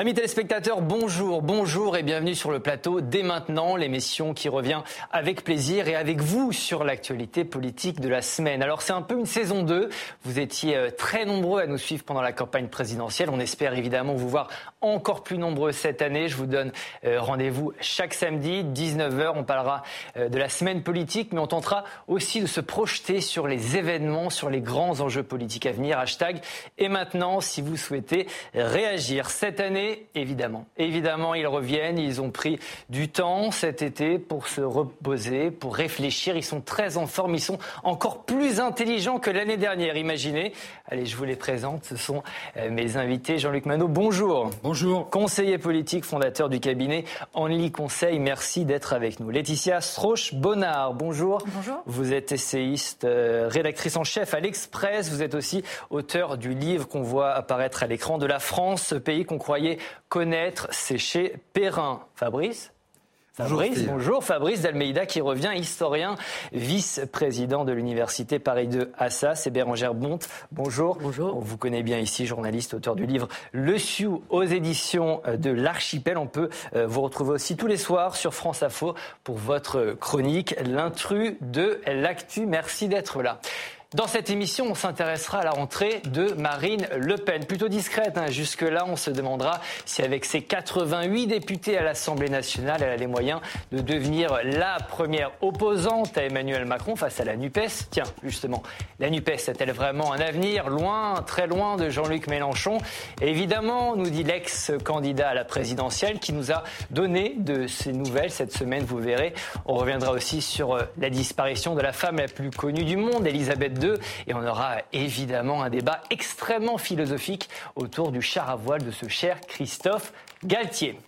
Amis téléspectateurs, bonjour et bienvenue sur le plateau Dès maintenant, l'émission qui revient avec plaisir et avec vous sur l'actualité politique de la semaine. Alors c'est un peu une saison 2, vous étiez très nombreux à nous suivre pendant la campagne présidentielle, on espère évidemment vous voir encore plus nombreux cette année. Je vous donne rendez-vous chaque samedi, 19h, on parlera de la semaine politique, mais on tentera aussi de se projeter sur les événements, sur les grands enjeux politiques à venir, hashtag Et maintenant si vous souhaitez réagir. Cette année, évidemment, ils reviennent, ils ont pris du temps cet été pour se reposer, pour réfléchir, ils sont très en forme, ils sont encore plus intelligents que l'année dernière, imaginez. Allez, je vous les présente, ce sont mes invités. Jean-Luc Mano, bonjour. Bonjour. Conseiller politique, fondateur du cabinet Only Conseil, merci d'être avec nous. Laetitia Strauch Bonnard, bonjour. Bonjour. Vous êtes essayiste, rédactrice en chef à l'Express, vous êtes aussi auteur du livre qu'on voit apparaître à l'écran de la France, ce pays qu'on croyait connaître, c'est chez Perrin. Bonjour Fabrice d'Almeida qui revient, historien, vice-président de l'université Paris 2 Assas, et Bérangère Bonte, bonjour. On vous connaît bien ici, journaliste, auteur du livre Le Sioux aux éditions de l'Archipel. On peut vous retrouver aussi tous les soirs sur France Info pour votre chronique L'intrus de l'actu. Merci d'être là. Dans cette émission, on s'intéressera à la rentrée de Marine Le Pen. Plutôt discrète, hein. Jusque-là, on se demandera si avec ses 88 députés à l'Assemblée nationale, elle a les moyens de devenir la première opposante à Emmanuel Macron face à la NUPES. Tiens, justement, la NUPES a-t-elle vraiment un avenir loin, très loin de Jean-Luc Mélenchon ? Évidemment, nous dit l'ex-candidat à la présidentielle qui nous a donné de ses nouvelles cette semaine, vous verrez. On reviendra aussi sur la disparition de la femme la plus connue du monde, Elisabeth II. Et on aura évidemment un débat extrêmement philosophique autour du char à voile de ce cher Christophe Galtier.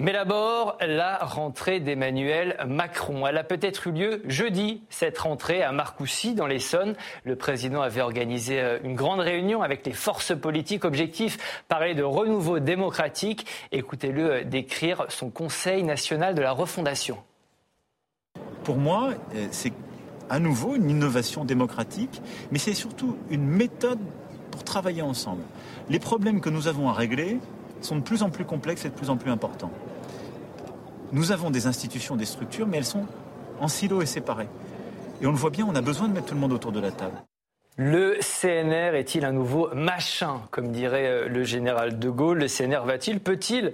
Mais d'abord, la rentrée d'Emmanuel Macron. Elle a peut-être eu lieu jeudi, cette rentrée à Marcoussis, dans l'Essonne. Le président avait organisé une grande réunion avec les forces politiques. Objectif, parler de renouveau démocratique. Écoutez-le décrire son Conseil national de la refondation. Pour moi, c'est à nouveau une innovation démocratique, mais c'est surtout une méthode pour travailler ensemble. Les problèmes que nous avons à régler sont de plus en plus complexes et de plus en plus importants. Nous avons des institutions, des structures, mais elles sont en silos et séparées. Et on le voit bien, on a besoin de mettre tout le monde autour de la table. Le CNR est-il un nouveau machin, comme dirait le général de Gaulle ? Le CNR peut-il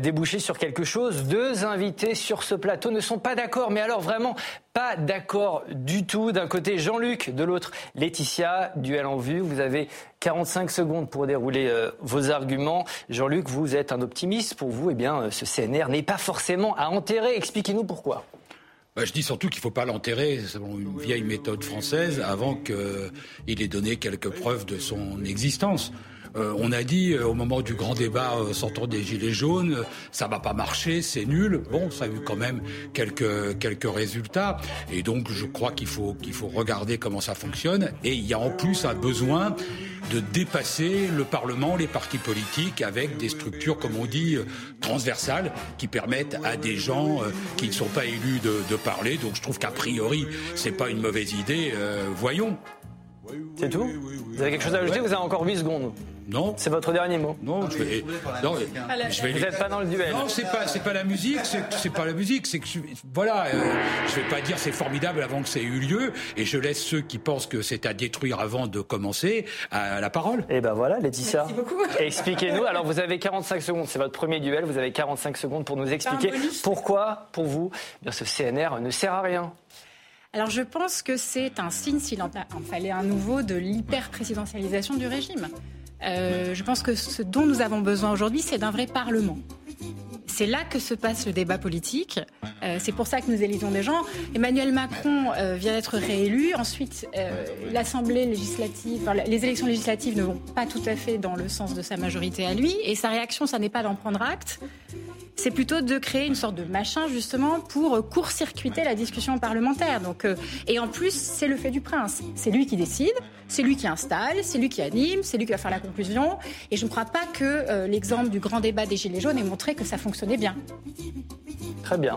déboucher sur quelque chose ? Deux invités sur ce plateau ne sont pas d'accord, mais alors vraiment pas d'accord du tout. D'un côté Jean-Luc, de l'autre Laetitia, duel en vue. Vous avez 45 secondes pour dérouler vos arguments. Jean-Luc, vous êtes un optimiste. Pour vous, ce CNR n'est pas forcément à enterrer. Expliquez-nous pourquoi. Je dis surtout qu'il ne faut pas l'enterrer selon une vieille méthode française avant qu'il ait donné quelques preuves de son existence. On a dit au moment du grand débat sortant des Gilets jaunes, ça va pas marcher, c'est nul. Bon, ça a eu quand même quelques résultats. Et donc je crois qu'il faut regarder comment ça fonctionne. Et il y a en plus un besoin de dépasser le Parlement, les partis politiques avec des structures, comme on dit, transversales qui permettent à des gens qui ne sont pas élus de parler. Donc je trouve qu'a priori, c'est pas une mauvaise idée. Voyons. C'est tout ? Vous avez quelque chose à ajouter ? Vous avez encore 8 secondes. Non. C'est votre dernier mot. Non, je vais. Vous n'êtes pas dans le duel. Non, c'est pas la musique. C'est pas la musique. C'est que je vais pas dire c'est formidable avant que ça ait eu lieu. Et je laisse ceux qui pensent que c'est à détruire avant de commencer à la parole. Et voilà, Laetitia. Merci beaucoup. Expliquez-nous. Alors vous avez 45 secondes. C'est votre premier duel. Vous avez 45 secondes pour nous expliquer pourquoi, pour vous, ce CNR ne sert à rien. Alors je pense que c'est un signe, s'il en fallait un nouveau, de l'hyper-présidentialisation du régime. Je pense que ce dont nous avons besoin aujourd'hui, c'est d'un vrai Parlement. C'est là que se passe le débat politique. C'est pour ça que nous élisons des gens. Emmanuel Macron vient d'être réélu. Ensuite, l'Assemblée législative, les élections législatives ne vont pas tout à fait dans le sens de sa majorité à lui. Et sa réaction, ça n'est pas d'en prendre acte. C'est plutôt de créer une sorte de machin, justement, pour court-circuiter la discussion parlementaire. Donc, et en plus, c'est le fait du prince. C'est lui qui décide, c'est lui qui installe, c'est lui qui anime, c'est lui qui va faire la conclusion. Et je ne crois pas que l'exemple du grand débat des Gilets jaunes ait montré que ça fonctionnait bien. Très bien.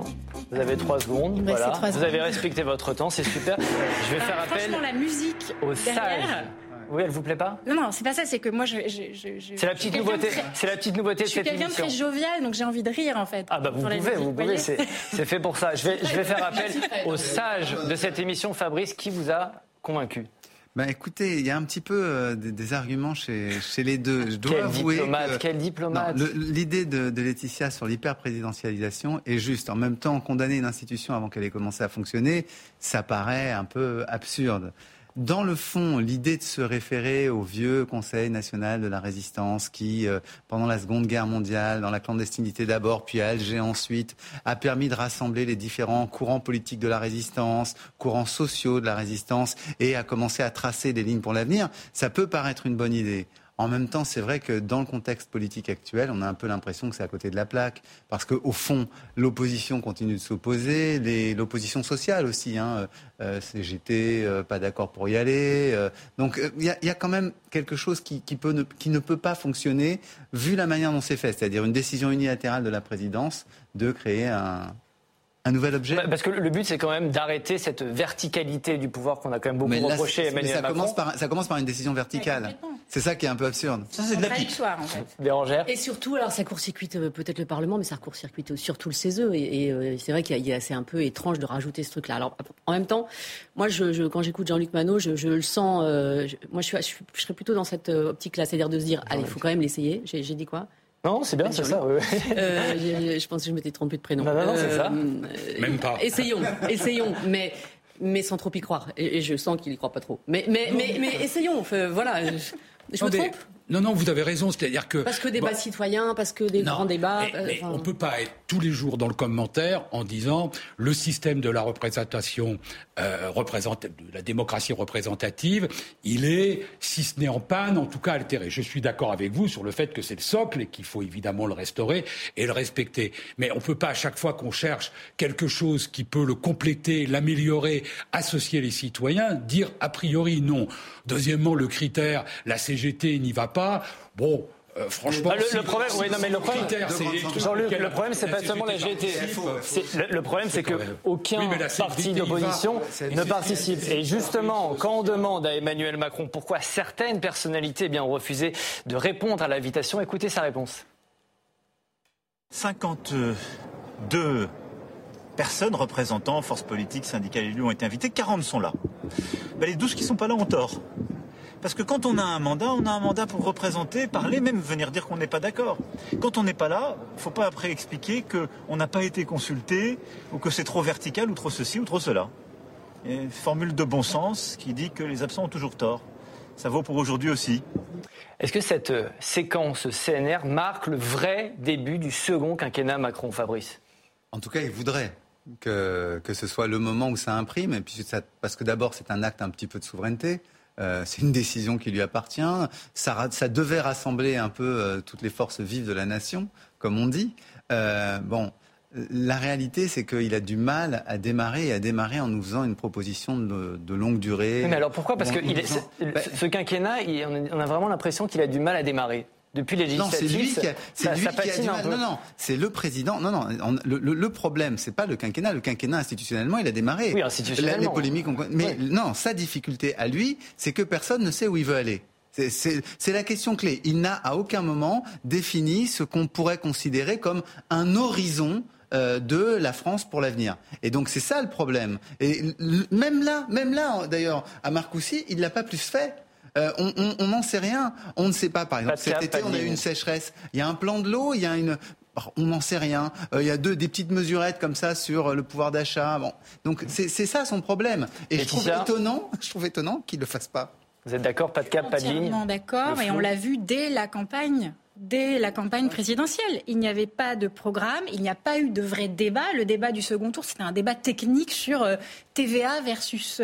Vous avez 3 secondes. Voilà. 3 secondes. Vous avez respecté votre temps, c'est super. Je vais faire appel. Franchement, la musique au sage. Oui, elle vous plaît pas ? Non, non, c'est pas ça, c'est que moi je c'est la petite nouveauté. C'est la petite nouveauté de cette émission. Je suis quelqu'un de très jovial, donc j'ai envie de rire en fait. Ah bah vous pouvez, c'est fait pour ça. Je vais faire appel au sage de cette émission, Fabrice, qui vous a convaincu. Ben écoutez, il y a un petit peu des arguments chez les deux. Je dois avouer quel diplomate. Non, l'idée de Laetitia sur l'hyper-présidentialisation est juste. En même temps, condamner une institution avant qu'elle ait commencé à fonctionner, ça paraît un peu absurde. Dans le fond, l'idée de se référer au vieux Conseil national de la Résistance qui, pendant la Seconde Guerre mondiale, dans la clandestinité d'abord, puis à Alger ensuite, a permis de rassembler les différents courants politiques de la Résistance, courants sociaux de la Résistance, et a commencé à tracer des lignes pour l'avenir, ça peut paraître une bonne idée. En même temps, c'est vrai que dans le contexte politique actuel, on a un peu l'impression que c'est à côté de la plaque. Parce qu'au fond, l'opposition continue de s'opposer, l'opposition sociale aussi. CGT, pas d'accord pour y aller. Donc il y a quand même quelque chose qui ne peut pas fonctionner vu la manière dont c'est fait. C'est-à-dire une décision unilatérale de la présidence de créer un nouvel objet. Parce que le but, c'est quand même d'arrêter cette verticalité du pouvoir qu'on a quand même beaucoup reproché à Emmanuel Macron. Ça commence par une décision verticale. C'est ça qui est un peu absurde. Ça, c'est de la pique. En fait. Bérangère. Et surtout, alors ça court-circuite peut-être le Parlement, mais ça court-circuite surtout le CESE. Et c'est vrai qu'il y a, c'est un peu étrange de rajouter ce truc-là. Alors, en même temps, moi, quand j'écoute Jean-Luc Mano, je le sens... je serais plutôt dans cette optique-là, c'est-à-dire de se dire, allez, il faut quand même l'essayer. J'ai dit quoi ? Non, c'est bien, c'est ça. Oui. Je pense que je m'étais trompée de prénom. Non, c'est ça. Même pas. Essayons, mais sans trop y croire. Et je sens qu'il y croit pas trop. Mais essayons. Voilà. Je me trompe. Non, vous avez raison. C'est-à-dire que parce que débat citoyen, parce que grands débats. Mais on peut pas être tous les jours dans le commentaire en disant le système de la représentation, de la démocratie représentative, il est, si ce n'est en panne, en tout cas altéré. Je suis d'accord avec vous sur le fait que c'est le socle et qu'il faut évidemment le restaurer et le respecter. Mais on peut pas à chaque fois qu'on cherche quelque chose qui peut le compléter, l'améliorer, associer les citoyens, dire a priori non. Deuxièmement, le critère, la CGT n'y va pas. Bon, franchement... Le problème, c'est pas seulement la GT. Le problème, c'est qu'aucun parti d'opposition ne participe. Et justement, quand on demande à Emmanuel Macron pourquoi certaines personnalités ont refusé de répondre à l'invitation, écoutez sa réponse. 52 personnes représentant forces politiques, syndicales élus ont été invitées, 40 sont là. Les 12 qui ne sont pas là ont tort. Parce que quand on a un mandat pour représenter, parler, même venir dire qu'on n'est pas d'accord. Quand on n'est pas là, il ne faut pas après expliquer qu'on n'a pas été consulté ou que c'est trop vertical ou trop ceci ou trop cela. Et formule de bon sens qui dit que les absents ont toujours tort. Ça vaut pour aujourd'hui aussi. Est-ce que cette séquence CNR marque le vrai début du second quinquennat Macron, Fabrice ? En tout cas, il voudrait. Que ce soit le moment où ça imprime, et puis parce que d'abord c'est un acte un petit peu de souveraineté. C'est une décision qui lui appartient. Ça devait rassembler un peu toutes les forces vives de la nation, comme on dit. La réalité, c'est qu'il a du mal à démarrer en nous faisant une proposition de longue durée. Oui, mais alors pourquoi ? Parce que ce quinquennat, on a vraiment l'impression qu'il a du mal à démarrer. Depuis les législatives, c'est lui qui a du mal. Non, c'est le président. Le problème, c'est pas le quinquennat. Le quinquennat, institutionnellement, il a démarré. Oui, institutionnellement. Les polémiques ont... Mais sa difficulté à lui, c'est que personne ne sait où il veut aller. C'est la question clé. Il n'a à aucun moment défini ce qu'on pourrait considérer comme un horizon de la France pour l'avenir. Et donc, c'est ça le problème. Et même là, d'ailleurs, à Marcoussis, il l'a pas plus fait. On n'en sait rien. On ne sait pas. Par exemple, cet été, on a eu une sécheresse. Il y a un plan de l'eau. Il y a une. On n'en sait rien. Il y a des petites mesurettes comme ça sur le pouvoir d'achat. Bon, donc c'est ça son problème. Et je trouve étonnant qu'il le fasse pas. Vous êtes d'accord, pas de cap, pas de ligne. Entièrement d'accord. Et on l'a vu dès la campagne présidentielle. Il n'y avait pas de programme, il n'y a pas eu de vrai débat. Le débat du second tour, c'était un débat technique sur TVA versus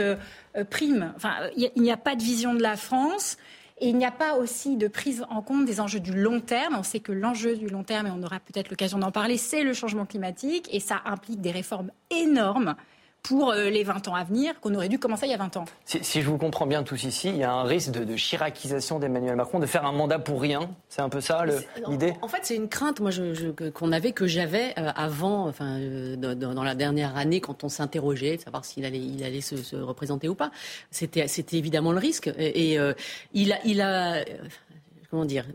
prime. Enfin, il n'y a pas de vision de la France et il n'y a pas aussi de prise en compte des enjeux du long terme. On sait que l'enjeu du long terme, et on aura peut-être l'occasion d'en parler, c'est le changement climatique et ça implique des réformes énormes pour les 20 ans à venir, qu'on aurait dû commencer il y a 20 ans. Si je vous comprends bien tous ici, il y a un risque de chiracisation d'Emmanuel Macron, de faire un mandat pour rien. C'est un peu ça l'idée ? En fait, c'est une crainte moi, que j'avais avant, dans la dernière année, quand on s'interrogeait de savoir s'il allait se représenter ou pas. C'était évidemment le risque. Et il a comment dire ?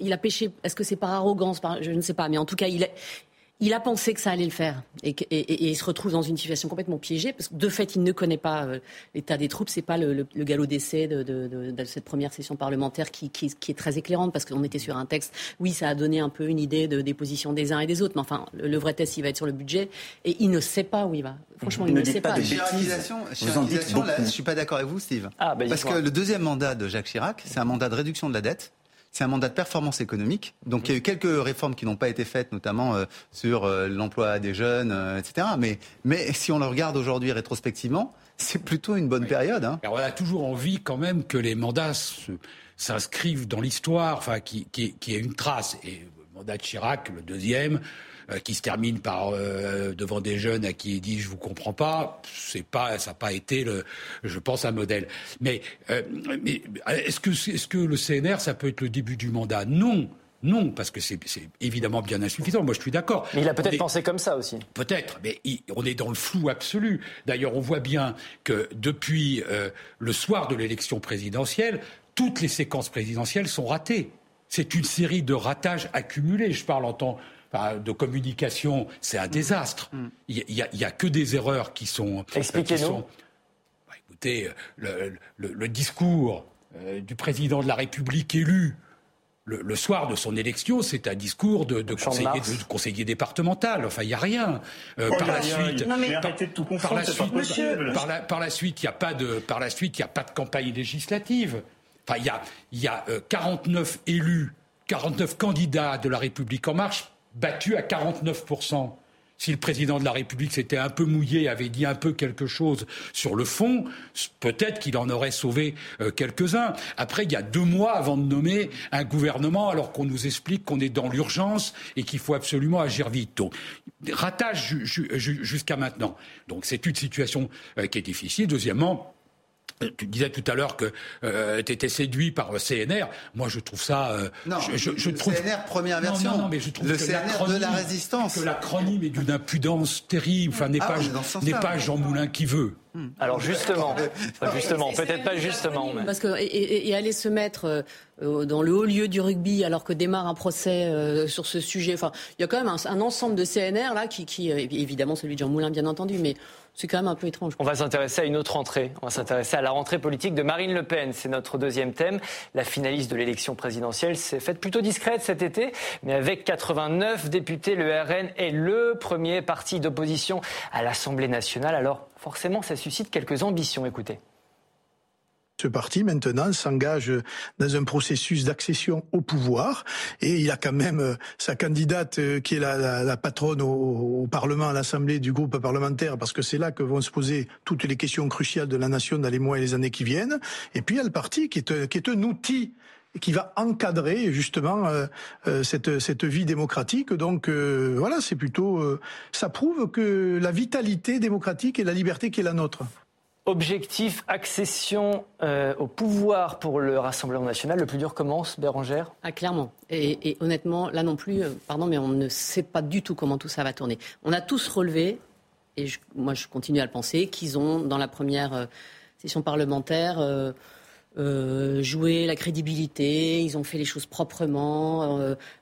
Il a péché. Est-ce que c'est par arrogance ? Je ne sais pas. Mais en tout cas, il a pensé que ça allait le faire et il se retrouve dans une situation complètement piégée parce que de fait il ne connaît pas l'état des troupes, c'est pas le galop d'essai de cette première session parlementaire qui est très éclairante parce qu'on était sur un texte, oui ça a donné un peu une idée des positions des uns et des autres, mais enfin le vrai test il va être sur le budget et il ne sait pas où il va. Franchement il ne sait pas. Je suis pas d'accord avec vous Steve, parce que le deuxième mandat de Jacques Chirac c'est un mandat de réduction de la dette. C'est un mandat de performance économique. Donc, il y a eu quelques réformes qui n'ont pas été faites, notamment sur l'emploi des jeunes, etc. Mais si on le regarde aujourd'hui rétrospectivement, c'est plutôt une bonne période. Hein. Alors, on a toujours envie quand même que les mandats s'inscrivent dans l'histoire, enfin, qui ait une trace. Et le mandat de Chirac, le deuxième, qui se termine par devant des jeunes à qui il dit je vous comprends pas, ça n'a pas été je pense un modèle. Mais est-ce que le CNR ça peut être le début du mandat ? Non, parce que c'est évidemment bien insuffisant. Moi, je suis d'accord. Mais il a peut-être pensé comme ça aussi. Peut-être, mais on est dans le flou absolu. D'ailleurs, on voit bien que depuis le soir de l'élection présidentielle, toutes les séquences présidentielles sont ratées. C'est une série de ratages accumulés. Je parle en tant de communication, c'est un désastre. Il y a que des erreurs qui sont... Expliquez-nous. Écoutez, le discours du président de la République élu le soir de son élection, c'est un discours de conseiller départemental. Enfin, il n'y a rien. Par la suite, il n'y a pas de campagne législative. Enfin, il y a 49 élus, 49 candidats de la République en marche battu à 49%. Si le président de la République s'était un peu mouillé, avait dit un peu quelque chose sur le fond, peut-être qu'il en aurait sauvé quelques-uns. Après, il y a 2 mois avant de nommer un gouvernement, alors qu'on nous explique qu'on est dans l'urgence et qu'il faut absolument agir vite. Donc, ratage jusqu'à maintenant. Donc, c'est une situation qui est difficile. Deuxièmement, tu disais tout à l'heure que tu étais séduit par le CNR. Moi, je trouve ça... Non, je trouve... CNR, première version. Non, mais je trouve le CNR de la Résistance. Que l'acronyme est d'une impudence terrible. Enfin, n'est pas Jean Moulin qui veut. Alors justement, peut-être pas justement. Mais... Parce que et aller se mettre dans le haut lieu du rugby alors que démarre un procès sur ce sujet. Enfin, il y a quand même un ensemble de CNR là qui évidemment celui de Jean Moulin bien entendu, mais c'est quand même un peu étrange. On va s'intéresser à une autre rentrée. On va s'intéresser à la rentrée politique de Marine Le Pen. C'est notre deuxième thème. La finaliste de l'élection présidentielle s'est faite plutôt discrète cet été, mais avec 89 députés, le RN est le premier parti d'opposition à l'Assemblée nationale. Alors forcément, ça suscite quelques ambitions. Écoutez. Ce parti, maintenant, s'engage dans un processus d'accession au pouvoir et il a quand même sa candidate qui est la patronne au Parlement, à l'Assemblée du groupe parlementaire, parce que c'est là que vont se poser toutes les questions cruciales de la nation dans les mois et les années qui viennent. Et puis il y a le parti qui est un outil qui va encadrer justement cette vie démocratique. Donc voilà, c'est plutôt... ça prouve que la vitalité démocratique et la liberté qui est la nôtre. Objectif, accession au pouvoir pour le Rassemblement National. Le plus dur commence, Bérangère ? Clairement. Et honnêtement, là non plus, mais on ne sait pas du tout comment tout ça va tourner. On a tous relevé, et moi je continue à le penser, qu'ils ont, dans la première session parlementaire... jouer la crédibilité, ils ont fait les choses proprement,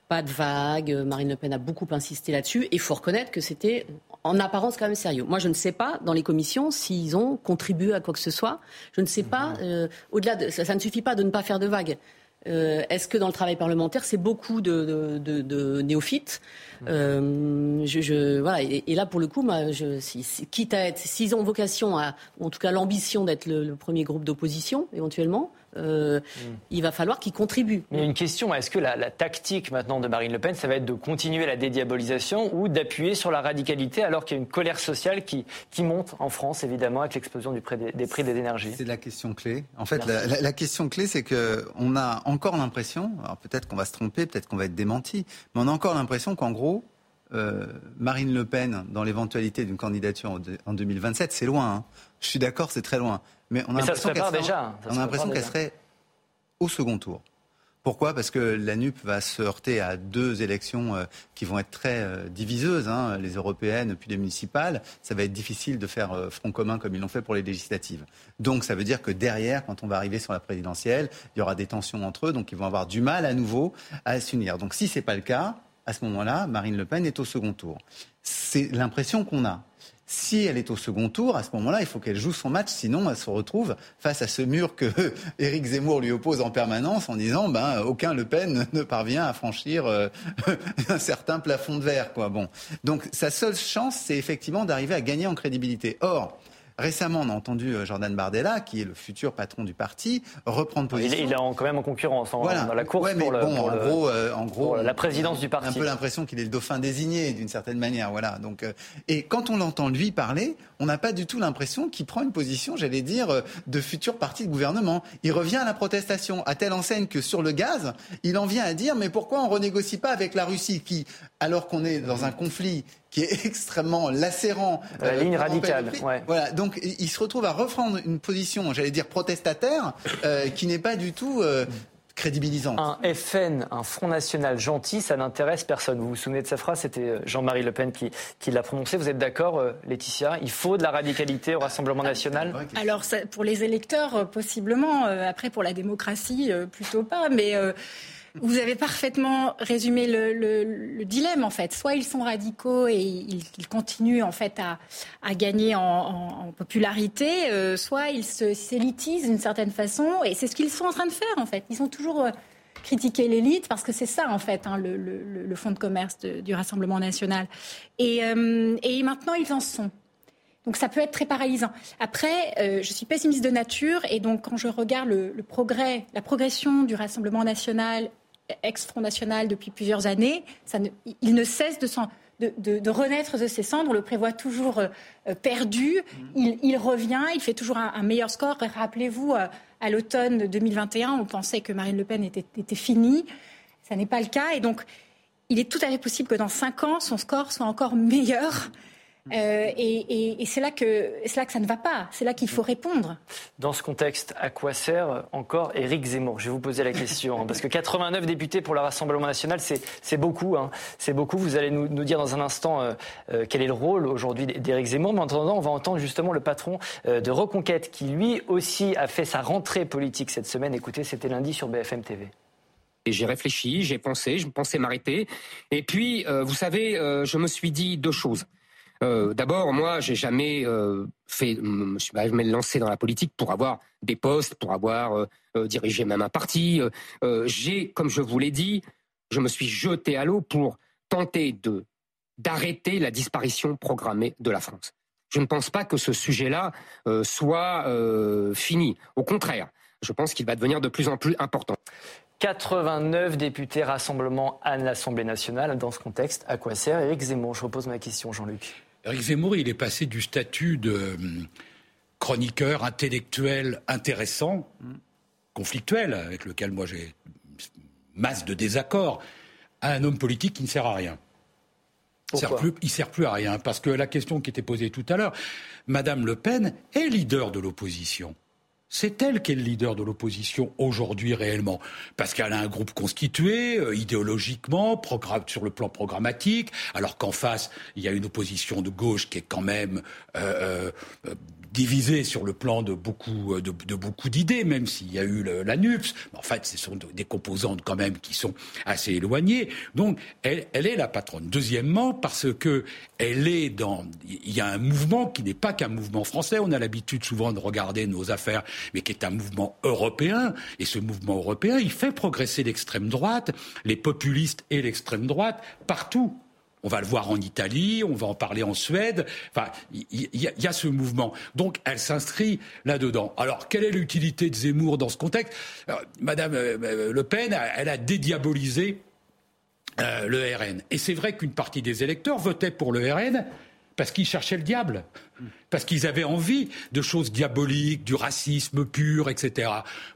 pas de vagues. Marine Le Pen a beaucoup insisté là-dessus et il faut reconnaître que c'était en apparence quand même sérieux. Moi je ne sais pas dans les commissions s'ils ont contribué à quoi que ce soit, je ne sais pas, au-delà de ça ne suffit pas de ne pas faire de vagues. Est-ce que dans le travail parlementaire, c'est beaucoup de néophytes voilà. Et là, pour le coup, s'ils ont vocation, ou en tout cas l'ambition d'être le premier groupe d'opposition, éventuellement, il va falloir qu'ils contribuent. Mais une question, est-ce que la tactique maintenant de Marine Le Pen, ça va être de continuer la dédiabolisation ou d'appuyer sur la radicalité alors qu'il y a une colère sociale qui monte en France, évidemment, avec l'explosion des prix des énergies ? C'est la question clé. En fait, la question clé, c'est qu'on a encore l'impression, alors peut-être qu'on va se tromper, peut-être qu'on va être démenti, mais on a encore l'impression qu'en gros, Marine Le Pen dans l'éventualité d'une candidature en 2027, c'est loin. Hein. Je suis d'accord, c'est très loin. Mais on a l'impression qu'elle serait au second tour. Pourquoi ? Parce que la NUPES va se heurter à deux élections qui vont être très diviseuses, hein, les européennes puis les municipales. Ça va être difficile de faire front commun comme ils l'ont fait pour les législatives. Donc ça veut dire que derrière, quand on va arriver sur la présidentielle, il y aura des tensions entre eux, donc ils vont avoir du mal à nouveau à s'unir. Donc si ce n'est pas le cas, à ce moment-là, Marine Le Pen est au second tour. C'est l'impression qu'on a. Si elle est au second tour, à ce moment-là, il faut qu'elle joue son match, sinon elle se retrouve face à ce mur que Éric Zemmour lui oppose en permanence en disant aucun Le Pen ne parvient à franchir un certain plafond de verre. Quoi. Bon. Donc sa seule chance, c'est effectivement d'arriver à gagner en crédibilité. Or, récemment, on a entendu Jordan Bardella, qui est le futur patron du parti, reprendre position. Il est quand même en concurrence dans la course pour la présidence du parti. On a un peu l'impression qu'il est le dauphin désigné, d'une certaine manière. Voilà. Donc, et quand on l'entend lui parler, on n'a pas du tout l'impression qu'il prend une position, j'allais dire, de futur parti de gouvernement. Il revient à la protestation, à telle enseigne que sur le gaz, il en vient à dire « Mais pourquoi on ne renégocie pas avec la Russie qui, alors qu'on est dans un conflit qui est extrêmement lacérant. » La ligne radicale, ouais. Voilà, donc il se retrouve à reprendre une position, j'allais dire protestataire, qui n'est pas du tout crédibilisante. Un FN, un Front National gentil, ça n'intéresse personne. Vous vous souvenez de sa phrase, c'était Jean-Marie Le Pen qui l'a prononcée. Vous êtes d'accord, Laetitia ? Il faut de la radicalité au Rassemblement National ? Alors, ça, pour les électeurs, possiblement. Après, pour la démocratie, plutôt pas, mais... Vous avez parfaitement résumé le dilemme, en fait. Soit ils sont radicaux et ils continuent, en fait, à gagner en popularité, soit ils s'élitisent d'une certaine façon. Et c'est ce qu'ils sont en train de faire, en fait. Ils ont toujours critiqué l'élite, parce que c'est ça, en fait, hein, le fonds de commerce du Rassemblement National. Et maintenant, ils en sont. Donc ça peut être très paralysant. Après, je suis pessimiste de nature, et donc quand je regarde le progrès, la progression du Rassemblement National, ex-Front National depuis plusieurs années, il ne cesse de renaître de ses cendres, on le prévoit toujours perdu, il revient, il fait toujours un meilleur score. Rappelez-vous, à l'automne 2021, on pensait que Marine Le Pen était finie, ça n'est pas le cas, et donc il est tout à fait possible que dans 5 ans, son score soit encore meilleur. Et c'est là que ça ne va pas. C'est là qu'il faut répondre. Dans ce contexte, à quoi sert encore Éric Zemmour ? Je vais vous poser la question. Parce que 89 députés pour le Rassemblement National, c'est beaucoup. Hein. C'est beaucoup. Vous allez nous dire dans un instant quel est le rôle aujourd'hui d'Éric Zemmour. Mais en attendant, on va entendre justement le patron de Reconquête qui, lui aussi, a fait sa rentrée politique cette semaine. Écoutez, c'était lundi sur BFM TV. Et j'ai réfléchi, j'ai pensé, je pensais m'arrêter. Et puis, vous savez, je me suis dit deux choses. D'abord, moi, j'ai jamais me lancé dans la politique pour avoir des postes, pour avoir dirigé même un parti. Comme je vous l'ai dit, je me suis jeté à l'eau pour tenter d'arrêter la disparition programmée de la France. Je ne pense pas que ce sujet-là soit fini. Au contraire, je pense qu'il va devenir de plus en plus important. 89 députés rassemblement à l'Assemblée nationale. Dans ce contexte, à quoi sert Éric Zemmour ? Je repose ma question, Jean-Luc. Éric Zemmour, il est passé du statut de chroniqueur intellectuel intéressant, conflictuel, avec lequel moi j'ai masse de désaccords, à un homme politique qui ne sert à rien. Pourquoi ? Il ne sert plus à rien, parce que la question qui était posée tout à l'heure, Madame Le Pen est leader de l'opposition. C'est elle qui est le leader de l'opposition aujourd'hui réellement, parce qu'elle a un groupe constitué idéologiquement, sur le plan programmatique, alors qu'en face, il y a une opposition de gauche qui est quand même divisée sur le plan de beaucoup d'idées, même s'il y a eu la NUPES. En fait, ce sont des composantes quand même qui sont assez éloignées. Donc, elle est la patronne. Deuxièmement, parce que il y a un mouvement qui n'est pas qu'un mouvement français. On a l'habitude souvent de regarder nos affaires, mais qui est un mouvement européen. Et ce mouvement européen, il fait progresser l'extrême droite, les populistes et l'extrême droite partout. On va le voir en Italie, on va en parler en Suède. Enfin, il y a ce mouvement. Donc, elle s'inscrit là-dedans. Alors, quelle est l'utilité de Zemmour dans ce contexte ? Alors, Madame Le Pen, elle a dédiabolisé le RN. Et c'est vrai qu'une partie des électeurs votait pour le RN parce qu'ils cherchaient le diable, parce qu'ils avaient envie de choses diaboliques, du racisme pur, etc.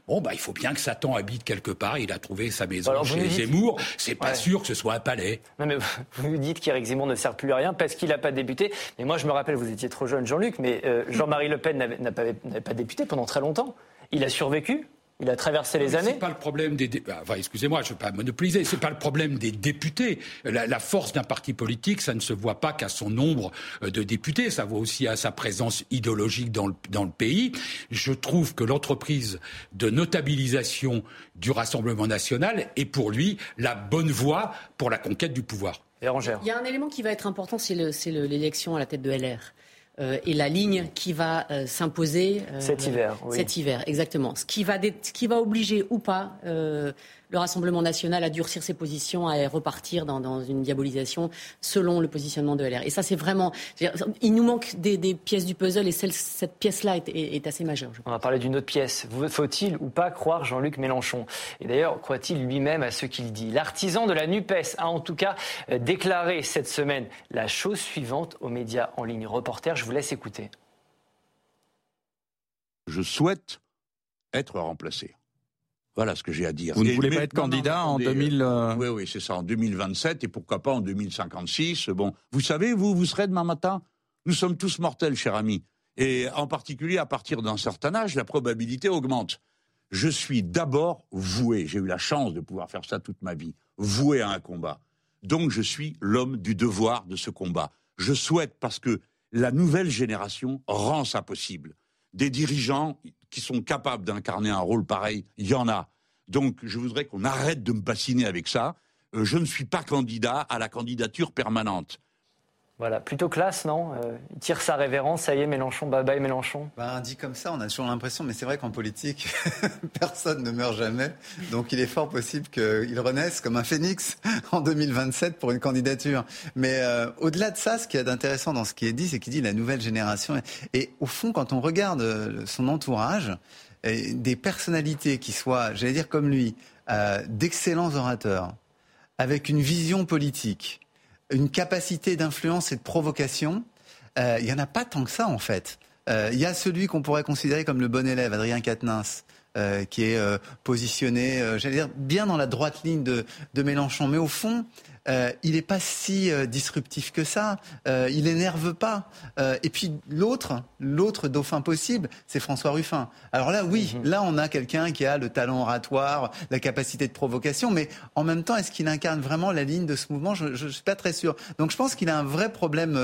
Bon, bah, il faut bien que Satan habite quelque part, il a trouvé sa maison chez Zemmour, c'est pas sûr que ce soit un palais. Non, mais vous nous dites qu'Éric Zemmour ne sert plus à rien parce qu'il n'a pas débuté, mais moi je me rappelle, vous étiez trop jeune Jean-Luc, mais Jean-Marie Le Pen n'avait pas débuté pendant très longtemps, il a survécu. Il a traversé les années. C'est pas le problème des. Enfin, excusez-moi, je ne veux pas monopoliser. C'est pas le problème des députés. La force d'un parti politique, ça ne se voit pas qu'à son nombre de députés. Ça voit aussi à sa présence idéologique dans le pays. Je trouve que l'entreprise de notabilisation du Rassemblement national est pour lui la bonne voie pour la conquête du pouvoir. Bérangère. Il y a un élément qui va être important, c'est l'élection à la tête de LR. Et la ligne qui va s'imposer cet hiver. Oui. Cet hiver, exactement. Ce qui va obliger ou pas le Rassemblement national à durcir ses positions, à repartir dans une diabolisation selon le positionnement de LR. Et ça, c'est vraiment... Il nous manque des pièces du puzzle et cette pièce-là est assez majeure. On va parler d'une autre pièce. Faut-il ou pas croire Jean-Luc Mélenchon ? Et d'ailleurs, croit-il lui-même à ce qu'il dit ? L'artisan de la NUPES a en tout cas déclaré cette semaine la chose suivante aux médias en ligne. Reporter, je vous laisse écouter. Je souhaite être remplacé. Voilà ce que j'ai à dire. Vous ne voulez pas être candidat en 2000... Oui, c'est ça, en 2027 et pourquoi pas en 2056. Bon, vous savez, vous serez demain matin. Nous sommes tous mortels, cher ami. Et en particulier, à partir d'un certain âge, la probabilité augmente. Je suis d'abord voué, j'ai eu la chance de pouvoir faire ça toute ma vie, voué à un combat. Donc je suis l'homme du devoir de ce combat. Je souhaite, parce que la nouvelle génération rend ça possible. Des dirigeants qui sont capables d'incarner un rôle pareil, il y en a. Donc je voudrais qu'on arrête de me bassiner avec ça. Je ne suis pas candidat à la candidature permanente. Voilà, plutôt classe, non ? Il tire sa révérence, ça y est, Mélenchon, bye bye Mélenchon. Dit comme ça, on a toujours l'impression, mais c'est vrai qu'en politique, personne ne meurt jamais. Donc il est fort possible qu'il renaisse comme un phénix en 2027 pour une candidature. Mais au-delà de ça, ce qu'il y a d'intéressant dans ce qui est dit, c'est qu'il dit la nouvelle génération. Et au fond, quand on regarde son entourage, des personnalités qui soient, j'allais dire comme lui, d'excellents orateurs, avec une vision politique... une capacité d'influence et de provocation, il n'y en a pas tant que ça en fait. Il y a celui qu'on pourrait considérer comme le bon élève, Adrien Quatennens, qui est positionné, j'allais dire, bien dans la droite ligne de Mélenchon. Mais au fond, il n'est pas si disruptif que ça, il n'énerve pas. Et puis l'autre dauphin possible, c'est François Ruffin. Alors là, oui, là on a quelqu'un qui a le talent oratoire, la capacité de provocation, mais en même temps, est-ce qu'il incarne vraiment la ligne de ce mouvement ? Je ne suis pas très sûr. Donc je pense qu'il a un vrai problème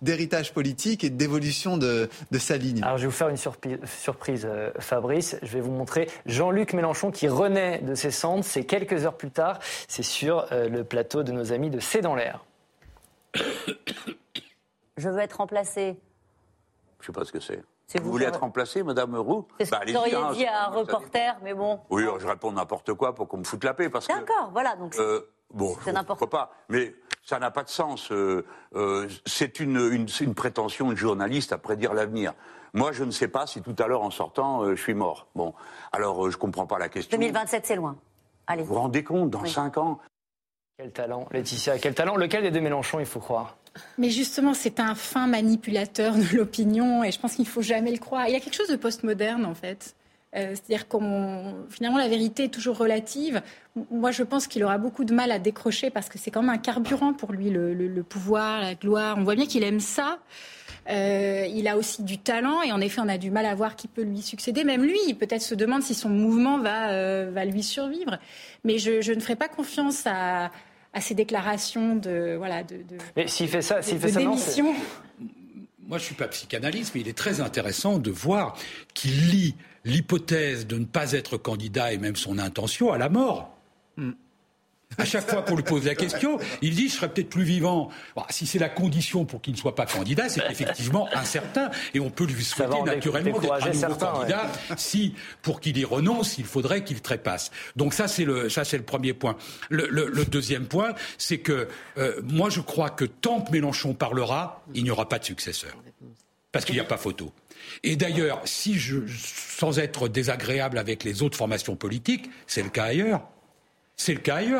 d'héritage politique et d'évolution de sa ligne. Alors je vais vous faire une surprise, Fabrice. Je vais vous montrer Jean-Luc Mélenchon qui renaît de ses cendres. C'est quelques heures plus tard, c'est sur le plateau de nos amis de C'est dans l'air. Je veux être remplacé. Je ne sais pas ce que c'est. Si vous voulez être remplacé, Madame Roux ? C'est ce que vous auriez dit à un reporter, mais bon. Oui, je réponds n'importe quoi pour qu'on me foute la paix. Parce que, d'accord, voilà. Donc c'est n'importe quoi. Pas, mais ça n'a pas de sens. C'est une prétention de journaliste à prédire l'avenir. Moi, je ne sais pas si tout à l'heure, en sortant, je suis mort. Bon, alors je ne comprends pas la question. 2027, c'est loin. Allez. Vous vous rendez compte, dans 5 ans... Quel talent, Laetitia, quel talent. Lequel des deux Mélenchon, il faut croire ? Mais justement, c'est un fin manipulateur de l'opinion et je pense qu'il ne faut jamais le croire. Il y a quelque chose de postmoderne, en fait. C'est-à-dire qu'on finalement, la vérité est toujours relative. Moi, je pense qu'il aura beaucoup de mal à décrocher parce que c'est quand même un carburant pour lui, le pouvoir, la gloire. On voit bien qu'il aime ça. Il a aussi du talent et en effet on a du mal à voir qui peut lui succéder. Même lui, il peut-être se demande si son mouvement va lui survivre. Mais je ne ferai pas confiance à ses déclarations de mais s'il fait ça, démission. Moi je ne suis pas psychanalyste, mais il est très intéressant de voir qu'il lie l'hypothèse de ne pas être candidat et même son intention à la mort. À chaque fois qu'on lui pose la question, il dit « je serais peut-être plus vivant ». Bon, si c'est la condition pour qu'il ne soit pas candidat, c'est effectivement incertain. Et on peut lui souhaiter naturellement d'être un nouveau candidat si, pour qu'il y renonce, il faudrait qu'il trépasse. Donc ça, c'est le premier point. Le deuxième point, c'est que moi je crois que tant que Mélenchon parlera, il n'y aura pas de successeur. Parce qu'il n'y a pas photo. Et d'ailleurs, sans être désagréable avec les autres formations politiques, c'est le cas ailleurs.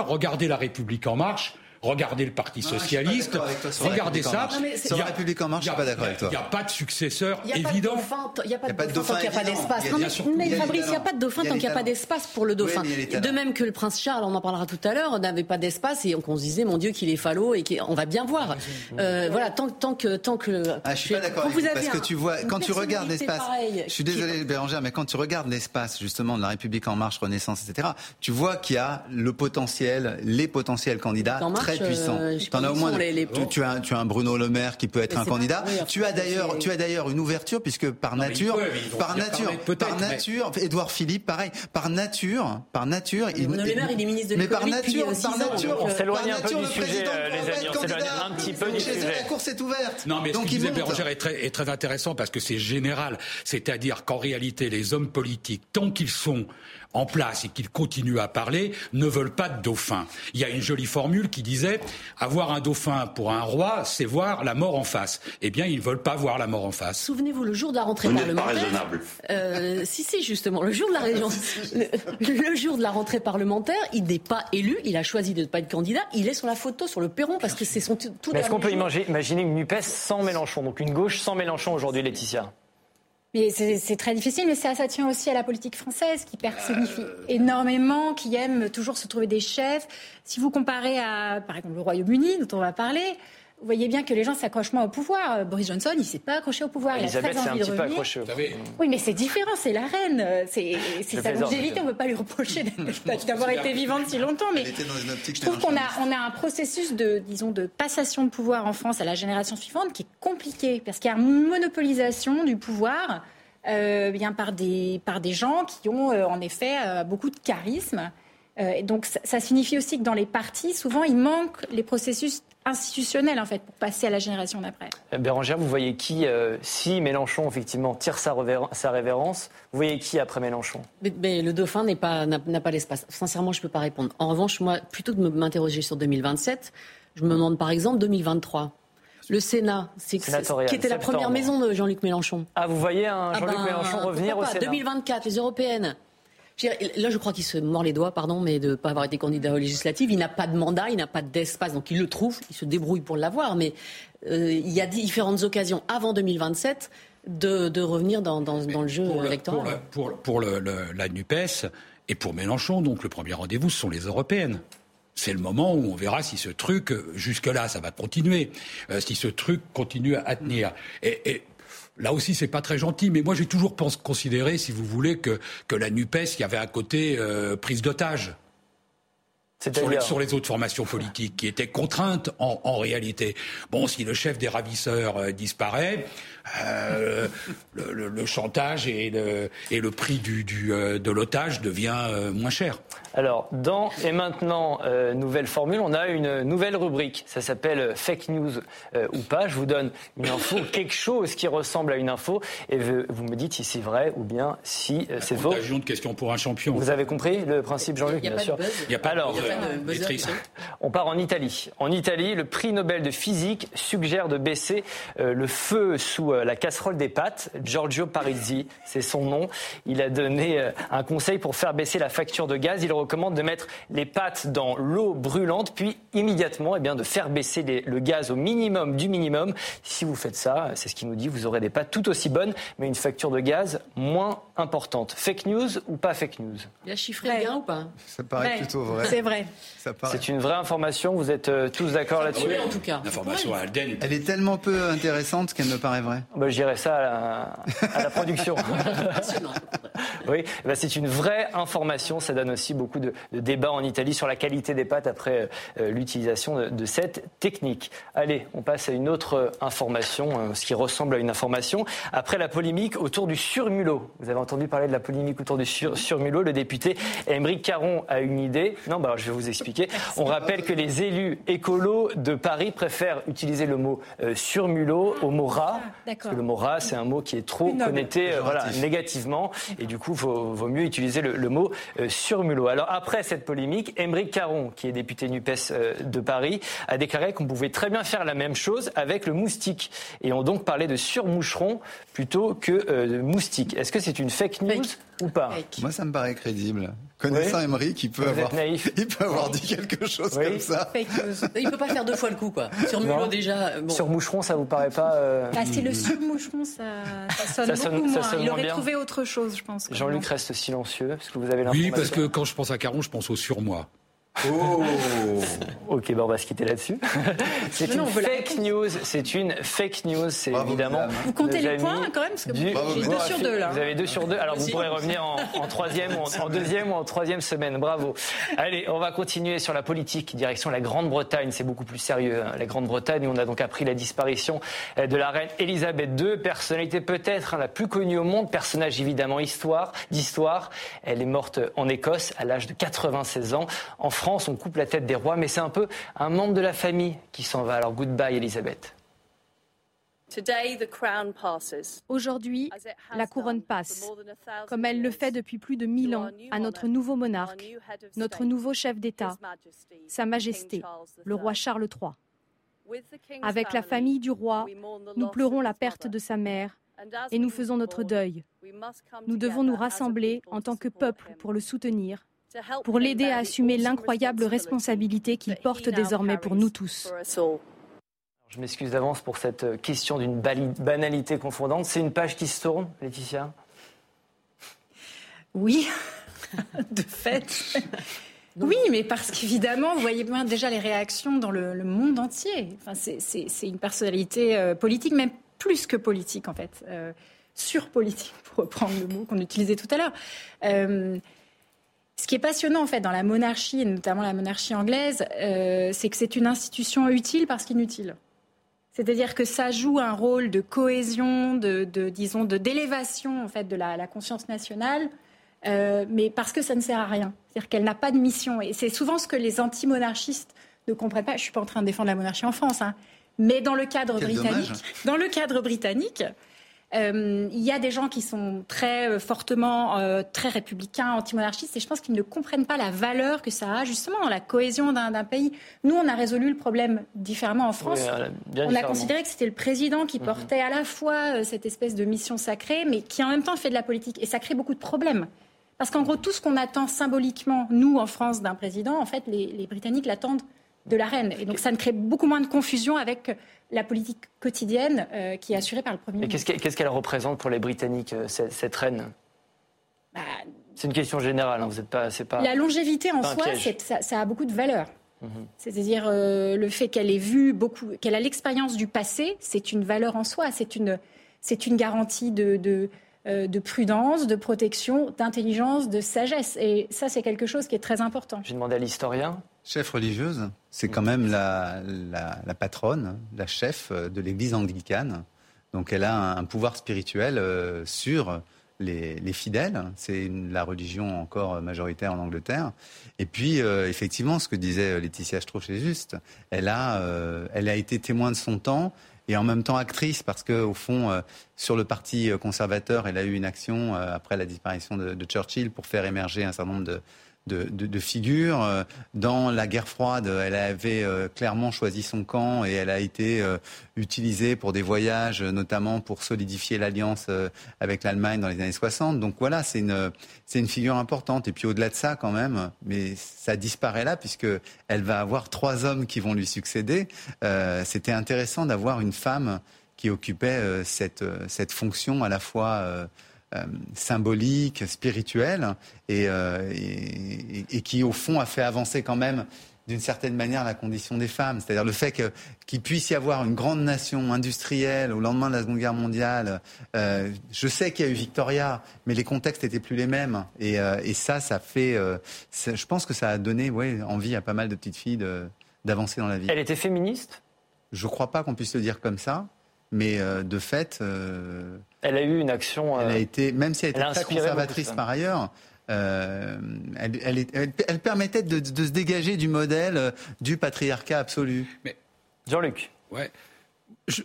Regardez La République En Marche, Regardez le Parti socialiste, regardez ça. Sur La République en marche, je ne suis pas d'accord avec toi. Il n'y a pas de successeur évident. Il n'y a pas de dauphin tant qu'il n'y a pas d'espace. Mais Fabrice, il n'y a pas de dauphin tant qu'il n'y a pas d'espace pour le dauphin. De même que le prince Charles, on en parlera tout à l'heure, n'avait pas d'espace et qu'on se disait, mon Dieu, qu'il est falot et qu'on va bien voir. Voilà, tant que. Ah, je suis pas d'accord. Parce que tu vois, quand tu regardes l'espace, je suis désolé, Bérangère, mais quand tu regardes l'espace justement de La République en marche, Renaissance, etc., tu vois qu'il y a le potentiel, les potentiels candidats très puissants. T'en as au moins. Tu as un Bruno Le Maire qui peut être un candidat. Tu as d'ailleurs une ouverture puisque par nature, Édouard Philippe, pareil, par nature. Bruno Le Maire, il est ministre de l'économie depuis 6 ans. On s'éloigne un peu du sujet, les amis. On s'éloigne un petit peu du sujet. La course est ouverte. Non, mais ce que disait Bérangère est très intéressant parce que c'est général. C'est-à-dire qu'en réalité, les hommes politiques, tant qu'ils sont en place et qu'ils continuent à parler, ne veulent pas de dauphin. Il y a une jolie formule qui disait « Avoir un dauphin pour un roi, c'est voir la mort en face ». Eh bien, ils ne veulent pas voir la mort en face. Souvenez-vous, le jour de la rentrée parlementaire... Si, justement, le jour de la rentrée parlementaire, il n'est pas élu, il a choisi de ne pas être candidat, il est sur la photo, sur le perron, parce que c'est son tout... Est-ce qu'on peut imaginer une NUPES sans Mélenchon, donc une gauche sans Mélenchon aujourd'hui, Laetitia ? Mais c'est très difficile, mais ça tient aussi à la politique française qui personnifie énormément, qui aime toujours se trouver des chefs. Si vous comparez à, par exemple, le Royaume-Uni, dont on va parler, vous voyez bien que les gens s'accrochent moins au pouvoir. Boris Johnson, il ne s'est pas accroché au pouvoir. Elisabeth, il a très envie de revenir. Peu accroché. Oui, mais c'est différent, c'est la reine. C'est sa longévité, on ne peut pas lui reprocher d'avoir été vivante si longtemps. Mais je trouve qu'on a un processus de passation de pouvoir en France à la génération suivante qui est compliqué, parce qu'il y a une monopolisation du pouvoir bien par des gens qui ont en effet beaucoup de charisme. Donc ça signifie aussi que dans les partis, souvent, il manque les processus institutionnels, en fait, pour passer à la génération d'après. Bérangère, vous voyez qui, si Mélenchon, effectivement, tire sa révérence, vous voyez qui après Mélenchon ? Mais le dauphin n'a pas l'espace. Sincèrement, je ne peux pas répondre. En revanche, moi, plutôt que de m'interroger sur 2027, je me demande par exemple 2023. Le Sénat, qui était la première maison de Jean-Luc Mélenchon. Ah, vous voyez un Jean-Luc Mélenchon revenir au Sénat ? 2024, les européennes. Là, je crois qu'il se mord les doigts, mais de ne pas avoir été candidat aux législatives. Il n'a pas de mandat, il n'a pas d'espace, donc il le trouve, il se débrouille pour l'avoir. Mais il y a différentes occasions avant 2027 de revenir dans le jeu électoral. Pour la NUPES et pour Mélenchon, donc le premier rendez-vous, ce sont les européennes. C'est le moment où on verra si ce truc, jusque-là, ça va continuer, si ce truc continue à tenir. Et là aussi, c'est pas très gentil, mais moi j'ai toujours considéré, si vous voulez, que la NUPES, il y avait un côté prise d'otage sur les autres formations politiques qui étaient contraintes en réalité. Bon, si le chef des ravisseurs disparaît, le chantage et le prix de l'otage devient moins cher. Alors, dans Et maintenant, nouvelle formule, on a une nouvelle rubrique. Ça s'appelle Fake News ou pas. Je vous donne une info, quelque chose qui ressemble à une info, et vous me dites si c'est vrai ou bien si c'est faux. Contagion de questions pour un champion. Vous avez compris le principe, Jean-Luc, bien sûr. Il n'y a pas de buzz. On part en Italie. En Italie, le prix Nobel de physique suggère de baisser le feu sous la casserole des pâtes. Giorgio Parisi, c'est son nom. Il a donné un conseil pour faire baisser la facture de gaz. Il recommande de mettre les pâtes dans l'eau brûlante, puis immédiatement de faire baisser le gaz au minimum du minimum. Si vous faites ça, c'est ce qu'il nous dit, vous aurez des pâtes tout aussi bonnes, mais une facture de gaz moins importante. Fake news ou pas fake news ? Il a chiffré bien ou pas ? Ça paraît plutôt vrai. C'est vrai. C'est une vraie information, vous êtes tous d'accord là-dessus ? Oui, en tout cas. L'information à Alden. Elle est tellement peu intéressante qu'elle me paraît vraie. Je dirais ça à la production. Oui, c'est une vraie information, ça donne aussi beaucoup de débats en Italie sur la qualité des pâtes après l'utilisation de cette technique. Allez, on passe à une autre information, ce qui ressemble à une information. Après la polémique autour du surmulot, vous avez entendu parler de la polémique autour du surmulot, le député Aymeric Caron a une idée. Non, je vais vous expliquer. On rappelle que les élus écolos de Paris préfèrent utiliser le mot surmulot au mot rat. Parce que le mot rat, c'est un mot qui est trop connoté négativement. Et du coup, il vaut mieux utiliser le mot surmulot. Alors après cette polémique, Aymeric Caron, qui est député NUPES de Paris, a déclaré qu'on pouvait très bien faire la même chose avec le moustique. Et on donc parlait de surmoucheron plutôt que de moustique. Est-ce que c'est une fake news ou pas? Moi, ça me paraît crédible. Connaissant Aymeric, il peut avoir dit quelque chose comme ça. Il ne peut pas faire deux fois le coup, quoi. Sur Mulot, déjà... Bon. Sur Moucheron, ça vous paraît pas... c'est le sur-Moucheron, ça sonne moins. Il aurait trouvé autre chose, je pense. Jean-Luc reste silencieux, parce que vous avez l'information. Oui, parce que quand je pense à Caron, je pense au surmoi. Oh. Ok, bah on va se quitter là-dessus. C'est une fake news, c'est bravo, évidemment. Vous comptez les points quand même, parce que j'ai 2 sur 2 là. Vous avez 2 sur 2, alors vous pourrez revenir en troisième, en deuxième ou en troisième semaine. Bravo. Allez, on va continuer sur la politique, direction la Grande-Bretagne. C'est beaucoup plus sérieux, hein. La Grande-Bretagne, on a donc appris la disparition de la reine Elisabeth II, personnalité peut-être la plus connue au monde, personnage évidemment d'histoire. Elle est morte en Écosse à l'âge de 96 ans. En France, on coupe la tête des rois, mais c'est un peu un membre de la famille qui s'en va. Alors, goodbye, Elisabeth. Aujourd'hui, la couronne passe, comme elle le fait depuis plus de 1000 ans, à notre nouveau monarque, notre nouveau chef d'État, Sa Majesté, le roi Charles III. Avec la famille du roi, nous pleurons la perte de sa mère et nous faisons notre deuil. Nous devons nous rassembler en tant que peuple pour le soutenir, pour l'aider à assumer l'incroyable responsabilité qu'il porte désormais pour nous tous. Je m'excuse d'avance pour cette question d'une banalité confondante. C'est une page qui se tourne, Laetitia ? Oui, de fait. Oui, mais parce qu'évidemment, vous voyez bien déjà les réactions dans le monde entier. Enfin, c'est une personnalité politique, même plus que politique en fait. Surpolitique, pour reprendre le mot qu'on utilisait tout à l'heure. Ce qui est passionnant, en fait, dans la monarchie, et notamment la monarchie anglaise, c'est que c'est une institution utile parce qu'inutile. C'est-à-dire que ça joue un rôle de cohésion, d'élévation, en fait, de la conscience nationale, mais parce que ça ne sert à rien. C'est-à-dire qu'elle n'a pas de mission. Et c'est souvent ce que les anti-monarchistes ne comprennent pas. Je ne suis pas en train de défendre la monarchie en France, hein, mais dans le cadre britannique... Il y a des gens qui sont très fortement très républicains, anti-monarchistes, et je pense qu'ils ne comprennent pas la valeur que ça a justement dans la cohésion d'un pays. Nous, on a résolu le problème différemment en France. Oui, on a considéré que c'était le président qui portait à la fois cette espèce de mission sacrée, mais qui en même temps fait de la politique. Et ça crée beaucoup de problèmes. Parce qu'en gros, tout ce qu'on attend symboliquement, nous, en France, d'un président, en fait, les Britanniques l'attendent de la reine. Et donc ça ne crée beaucoup moins de confusion avec la politique quotidienne qui est assurée par le Premier ministre. Et qu'est-ce qu'elle représente pour les Britanniques, cette reine ? C'est une question générale, hein, vous n'êtes pas, La longévité en soi, ça a beaucoup de valeur. Mm-hmm. C'est-à-dire le fait qu'elle ait vu beaucoup, qu'elle a l'expérience du passé, c'est une valeur en soi, c'est une garantie de prudence, de protection, d'intelligence, de sagesse. Et ça, c'est quelque chose qui est très important. J'ai demandé à l'historien. Chef religieuse, c'est quand même la patronne, la chef de l'église anglicane. Donc elle a un pouvoir spirituel sur les fidèles. C'est la religion encore majoritaire en Angleterre. Et puis, effectivement, ce que disait Laetitia Strauch, c'est juste. Elle a été témoin de son temps. Et en même temps actrice, parce qu'au fond, sur le parti conservateur, elle a eu une action après la disparition de Churchill pour faire émerger un certain nombre de figures. Dans la guerre froide, elle avait clairement choisi son camp et elle a été utilisée pour des voyages, notamment pour solidifier l'alliance avec l'Allemagne dans les années 60. Donc voilà, c'est une figure importante. Et puis au-delà de ça quand même, mais ça disparaît là puisqu'elle va avoir 3 hommes qui vont lui succéder. C'était intéressant d'avoir une femme qui occupait cette fonction à la fois... symbolique, spirituelle et qui au fond a fait avancer quand même d'une certaine manière la condition des femmes, c'est-à-dire le fait qu'il puisse y avoir une grande nation industrielle au lendemain de la Seconde Guerre mondiale. Je sais qu'il y a eu Victoria, mais les contextes n'étaient plus les mêmes et ça fait je pense que ça a donné envie à pas mal de petites filles d'avancer dans la vie. Elle était féministe ? Je ne crois pas qu'on puisse le dire comme ça. Mais de fait, elle a eu une action. Elle a été, même si elle était très conservatrice par ailleurs, elle permettait de se dégager du modèle du patriarcat absolu. Mais Jean-Luc,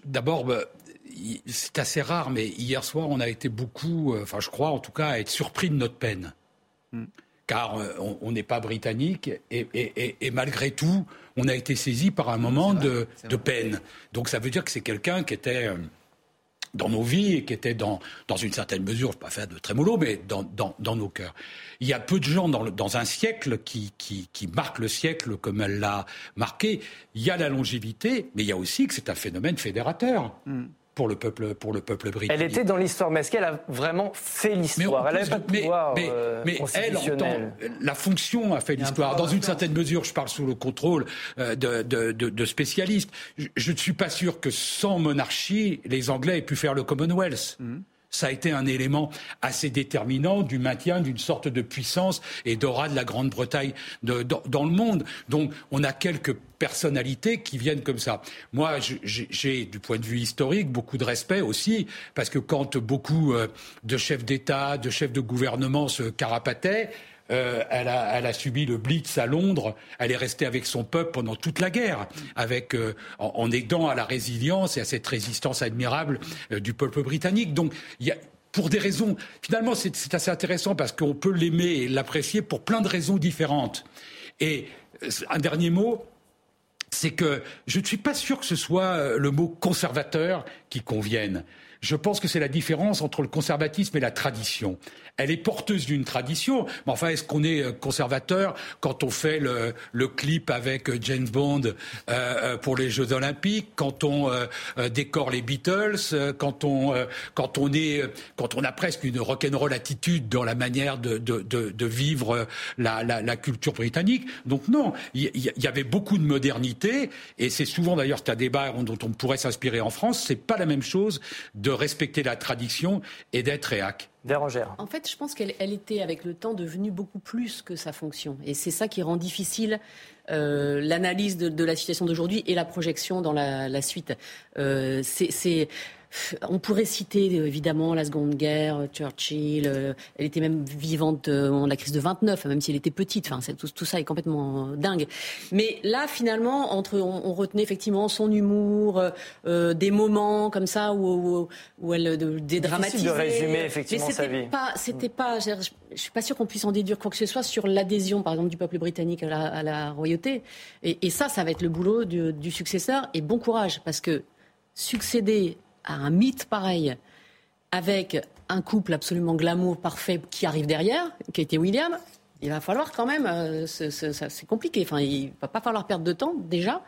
d'abord, c'est assez rare, mais hier soir, on a été beaucoup, je crois en tout cas, à être surpris de notre peine, car on n'est pas britannique et malgré tout. On a été saisi par un moment de peine. Donc ça veut dire que c'est quelqu'un qui était dans nos vies et qui étaient dans une certaine mesure, je ne vais pas faire de trémolo, mais dans nos cœurs. Il y a peu de gens dans un siècle qui marquent le siècle comme elle l'a marqué. Il y a la longévité, mais il y a aussi que c'est un phénomène fédérateur. Mm. Pour le peuple britannique. Elle était dans l'histoire, mais est-ce qu'elle a vraiment fait l'histoire? Elle n'avait pas de pouvoir constitutionnel. Mais la fonction a fait l'histoire. Dans une certaine mesure, je parle sous le contrôle de spécialistes. Je ne suis pas sûr que sans monarchie, les Anglais aient pu faire le Commonwealth. Mmh. Ça a été un élément assez déterminant du maintien d'une sorte de puissance et d'aura de la Grande-Bretagne dans le monde. Donc, on a quelques personnalités qui viennent comme ça. Moi, j'ai, du point de vue historique, beaucoup de respect aussi, parce que quand beaucoup de chefs d'État, de chefs de gouvernement se carapataient, elle a subi le Blitz à Londres. Elle est restée avec son peuple pendant toute la guerre, avec en aidant à la résilience et à cette résistance admirable du peuple britannique. Donc, il y a, pour des raisons, finalement, c'est assez intéressant parce qu'on peut l'aimer et l'apprécier pour plein de raisons différentes. Et un dernier mot, c'est que je ne suis pas sûr que ce soit le mot conservateur qui convienne. Je pense que c'est la différence entre le conservatisme et la tradition. Elle est porteuse d'une tradition, mais enfin, est-ce qu'on est conservateur quand on fait le clip avec James Bond pour les Jeux Olympiques, quand on décore les Beatles, quand on a presque une rock'n'roll attitude dans la manière de vivre la culture britannique. Donc non, il y avait beaucoup de modernité, et c'est souvent d'ailleurs c'est un débat dont on pourrait s'inspirer en France. C'est pas la même chose de respecter la tradition et d'être réac. Bérangère. En fait, je pense qu'elle était avec le temps devenue beaucoup plus que sa fonction. Et c'est ça qui rend difficile l'analyse de la situation d'aujourd'hui et la projection dans la suite. On pourrait citer évidemment la Seconde Guerre, Churchill, elle était même vivante en la crise de 29, même si elle était petite, enfin, tout ça est complètement dingue. Mais là finalement, on retenait effectivement son humour, des moments comme ça où elle dédramatisait. Difficile de résumer effectivement sa vie. Je suis pas sûre qu'on puisse en déduire quoi que ce soit sur l'adhésion par exemple du peuple britannique à la royauté. Et ça va être le boulot du successeur, et bon courage, parce que succéder à un mythe pareil, avec un couple absolument glamour, parfait, qui arrive derrière, qui était William, il va falloir quand même... c'est compliqué. Enfin, il ne va pas falloir perdre de temps, déjà.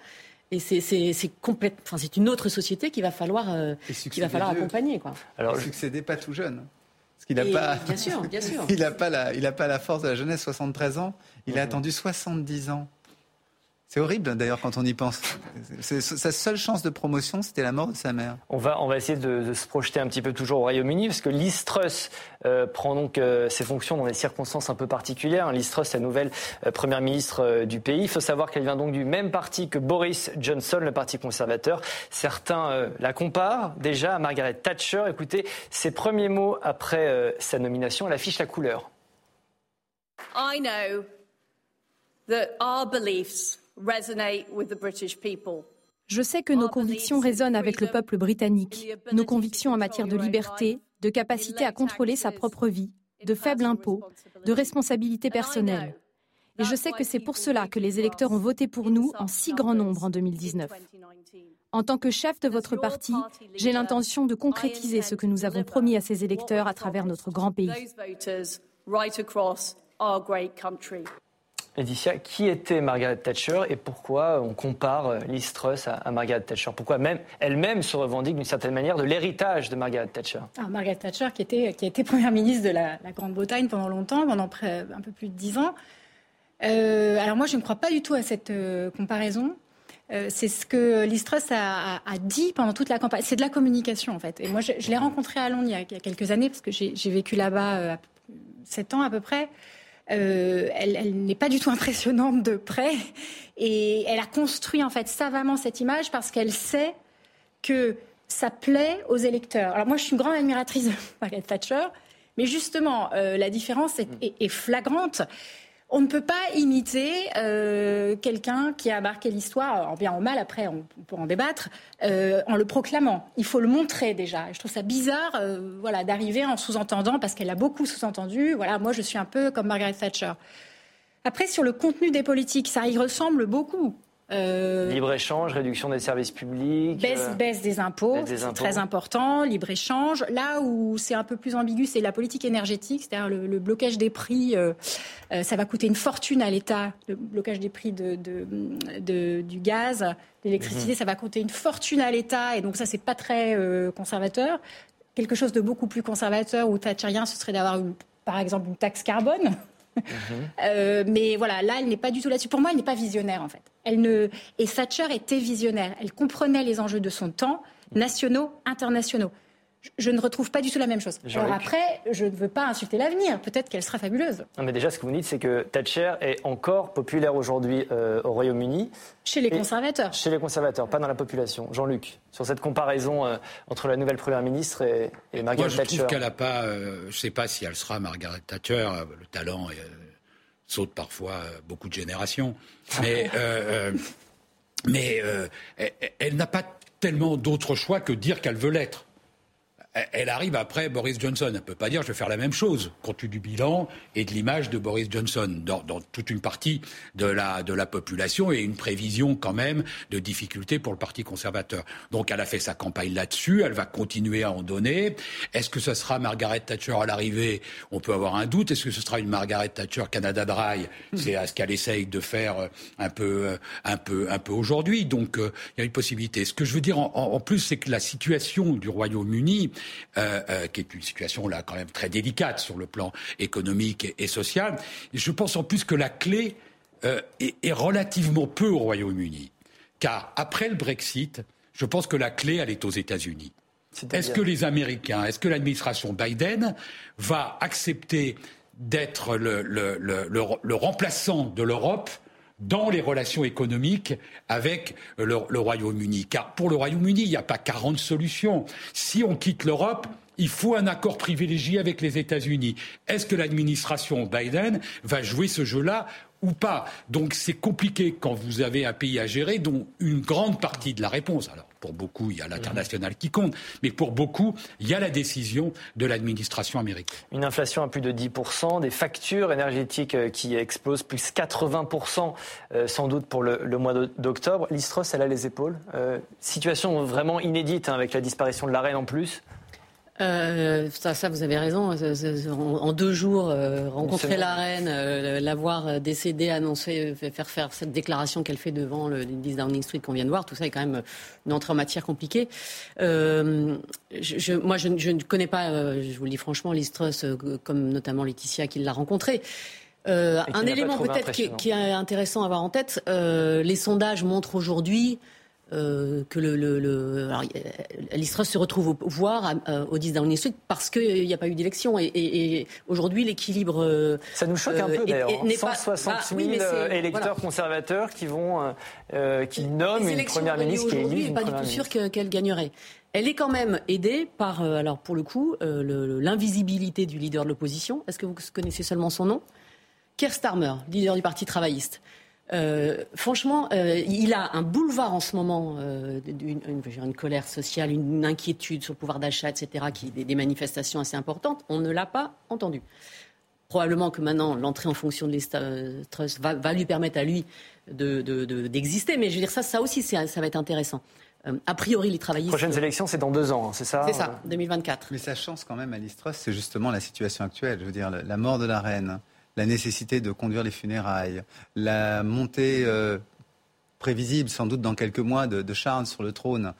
Et c'est une autre société qu'il va falloir accompagner. Quoi. Alors, succéder pas tout jeune. Parce qu'il bien sûr. Il n'a pas la force de la jeunesse, 73 ans. Il a attendu 70 ans. C'est horrible, d'ailleurs, quand on y pense. Sa seule chance de promotion, c'était la mort de sa mère. On va essayer de se projeter un petit peu toujours au Royaume-Uni, parce que Liz Truss prend donc ses fonctions dans des circonstances un peu particulières. Liz Truss, la nouvelle première ministre du pays. Il faut savoir qu'elle vient donc du même parti que Boris Johnson, le parti conservateur. Certains la comparent déjà à Margaret Thatcher. Écoutez, ses premiers mots après sa nomination, elle affiche la couleur. I know that our beliefs resonate with the British people. Je sais que nos convictions résonnent avec le peuple britannique. Nos convictions en matière de liberté, de capacité à contrôler sa propre vie, de faible impôt, de responsabilité personnelle. Et je sais que c'est pour cela que les électeurs ont voté pour nous en si grand nombre en 2019. En tant que chef de votre parti, j'ai l'intention de concrétiser ce que nous avons promis à ces électeurs à travers notre grand pays. Laetitia, qui était Margaret Thatcher et pourquoi on compare Liz Truss à Margaret Thatcher? Pourquoi même elle-même se revendique d'une certaine manière de l'héritage de Margaret Thatcher? Alors, Margaret Thatcher, qui a été première ministre de la Grande-Bretagne pendant longtemps, pendant un peu plus de 10 ans. Alors moi, je ne crois pas du tout à cette comparaison. C'est ce que Liz Truss a dit pendant toute la campagne. C'est de la communication, en fait. Et moi, je l'ai rencontrée à Londres il y a quelques années, parce que j'ai vécu là-bas 7 ans à peu près. Elle n'est pas du tout impressionnante de près, et elle a construit en fait savamment cette image parce qu'elle sait que ça plaît aux électeurs. Alors moi, je suis une grande admiratrice de Margaret Thatcher, mais justement, la différence est flagrante. On ne peut pas imiter quelqu'un qui a marqué l'histoire, en bien ou en mal, après on peut en débattre, en le proclamant. Il faut le montrer déjà. Je trouve ça bizarre d'arriver en sous-entendant, parce qu'elle a beaucoup sous-entendu. Voilà, moi je suis un peu comme Margaret Thatcher. Après, sur le contenu des politiques, ça y ressemble beaucoup. Libre-échange, réduction des services publics, baisse des impôts, c'est très important, libre-échange. Là où c'est un peu plus ambigu, c'est la politique énergétique, c'est-à-dire le blocage des prix, ça va coûter une fortune à l'État, le blocage des prix du gaz, de l'électricité, ça va coûter une fortune à l'État, et donc ça, c'est pas très conservateur. Quelque chose de beaucoup plus conservateur ou thatcherien, ce serait d'avoir, par exemple, une taxe carbone. Mais voilà, là, elle n'est pas du tout là-dessus. Pour moi, elle n'est pas visionnaire, en fait. Et Thatcher était visionnaire. Elle comprenait les enjeux de son temps, nationaux, internationaux. Je ne retrouve pas du tout la même chose. Jean-Luc. Alors après, je ne veux pas insulter l'avenir. Peut-être qu'elle sera fabuleuse. Non, mais déjà, ce que vous dites, c'est que Thatcher est encore populaire aujourd'hui au Royaume-Uni. Chez les conservateurs. Chez les conservateurs, pas dans la population. Jean-Luc, sur cette comparaison entre la nouvelle première ministre et Margaret Thatcher. Moi, je trouve qu'elle n'a pas... je ne sais pas si elle sera Margaret Thatcher. Le talent saute parfois beaucoup de générations. Mais, elle n'a pas tellement d'autre choix que dire qu'elle veut l'être. Elle arrive après Boris Johnson. Elle ne peut pas dire « je vais faire la même chose » compte tenu du bilan et de l'image de Boris Johnson dans toute une partie de la population et une prévision quand même de difficultés pour le Parti conservateur. Donc elle a fait sa campagne là-dessus, elle va continuer à en donner. Est-ce que ce sera Margaret Thatcher à l'arrivée ? On peut avoir un doute. Est-ce que ce sera une Margaret Thatcher Canada Dry ? C'est à ce qu'elle essaye de faire un peu aujourd'hui. Donc il y a une possibilité. Ce que je veux dire en plus, c'est que la situation du Royaume-Uni... qui est une situation là quand même très délicate sur le plan économique et social. Je pense en plus que la clé est relativement peu au Royaume-Uni, car après le Brexit, je pense que la clé, elle est aux États-Unis. Est-ce que les Américains, est-ce que l'administration Biden va accepter d'être le remplaçant de l'Europe dans les relations économiques avec le Royaume-Uni. Car pour le Royaume-Uni, il n'y a pas 40 solutions. Si on quitte l'Europe, il faut un accord privilégié avec les États-Unis. Est-ce que l'administration Biden va jouer ce jeu-là ou pas ? Donc c'est compliqué quand vous avez un pays à gérer, dont une grande partie de la réponse... Alors, pour beaucoup, il y a l'international qui compte, mais pour beaucoup, il y a la décision de l'administration américaine. Une inflation à plus de 10%, des factures énergétiques qui explosent, plus 80% sans doute pour le mois d'octobre. Liz Truss, elle a les épaules. Situation vraiment inédite hein, avec la disparition de la reine en plus. Ça, vous avez raison. En 2 jours, rencontrer la reine, l'avoir décédée, annoncer, faire cette déclaration qu'elle fait devant le 10 Downing Street qu'on vient de voir, tout ça est quand même une entrée en matière compliquée. Moi, je ne connais pas, je vous le dis franchement, Liz Truss, comme notamment Laetitia qui l'a rencontrée. Un élément peut-être qui est intéressant à avoir en tête, les sondages montrent aujourd'hui que Liz Truss se retrouve au pouvoir au 10 Downing Street parce qu'il n'y a pas eu d'élection et aujourd'hui l'équilibre ça nous choque un peu d'ailleurs, 160 000 électeurs conservateurs qui vont qui nomment une première ministre qui est élue, pas du tout sûr qu'elle gagnerait. Elle est quand même aidée par alors pour le coup l'invisibilité du leader de l'opposition. Est-ce que vous connaissez seulement son nom ? Keir Starmer, leader du Parti travailliste. Franchement, il a un boulevard en ce moment, une colère sociale, une inquiétude sur le pouvoir d'achat, etc., des manifestations assez importantes. On ne l'a pas entendu. Probablement que maintenant, l'entrée en fonction de l'Estrus va lui permettre à lui d'exister. Mais je veux dire, ça aussi, ça va être intéressant. A priori, les travaillistes... Prochaines élections, c'est dans 2 ans, c'est ça ? C'est ça, 2024. Mais sa chance quand même à l'Estrus, c'est justement la situation actuelle. Je veux dire, la mort de la reine... La nécessité de conduire les funérailles, la montée prévisible sans doute dans quelques mois de Charles sur le trône,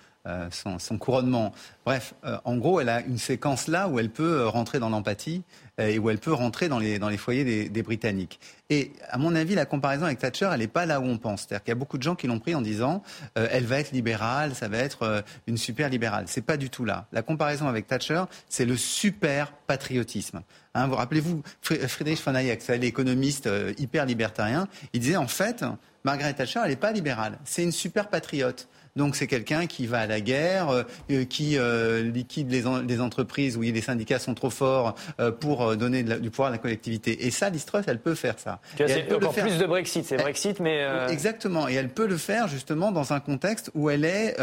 son couronnement. Bref, en gros, elle a une séquence là où elle peut rentrer dans l'empathie et où elle peut rentrer dans les foyers des Britanniques. Et à mon avis, la comparaison avec Thatcher, elle n'est pas là où on pense. C'est-à-dire qu'il y a beaucoup de gens qui l'ont pris en disant elle va être libérale, ça va être une super libérale. C'est pas du tout là. La comparaison avec Thatcher, c'est le super patriotisme. Hein, vous rappelez-vous, Friedrich von Hayek, c'est l'économiste hyper libertarien, il disait en fait, Margaret Thatcher, elle n'est pas libérale, c'est une super patriote. Donc c'est quelqu'un qui va à la guerre, qui liquide les entreprises où les syndicats sont trop forts pour donner du pouvoir à la collectivité. Et ça, Liz Truss, elle peut faire ça. C'est encore plus de Brexit, c'est Brexit, mais... Exactement, et elle peut le faire justement dans un contexte où elle est,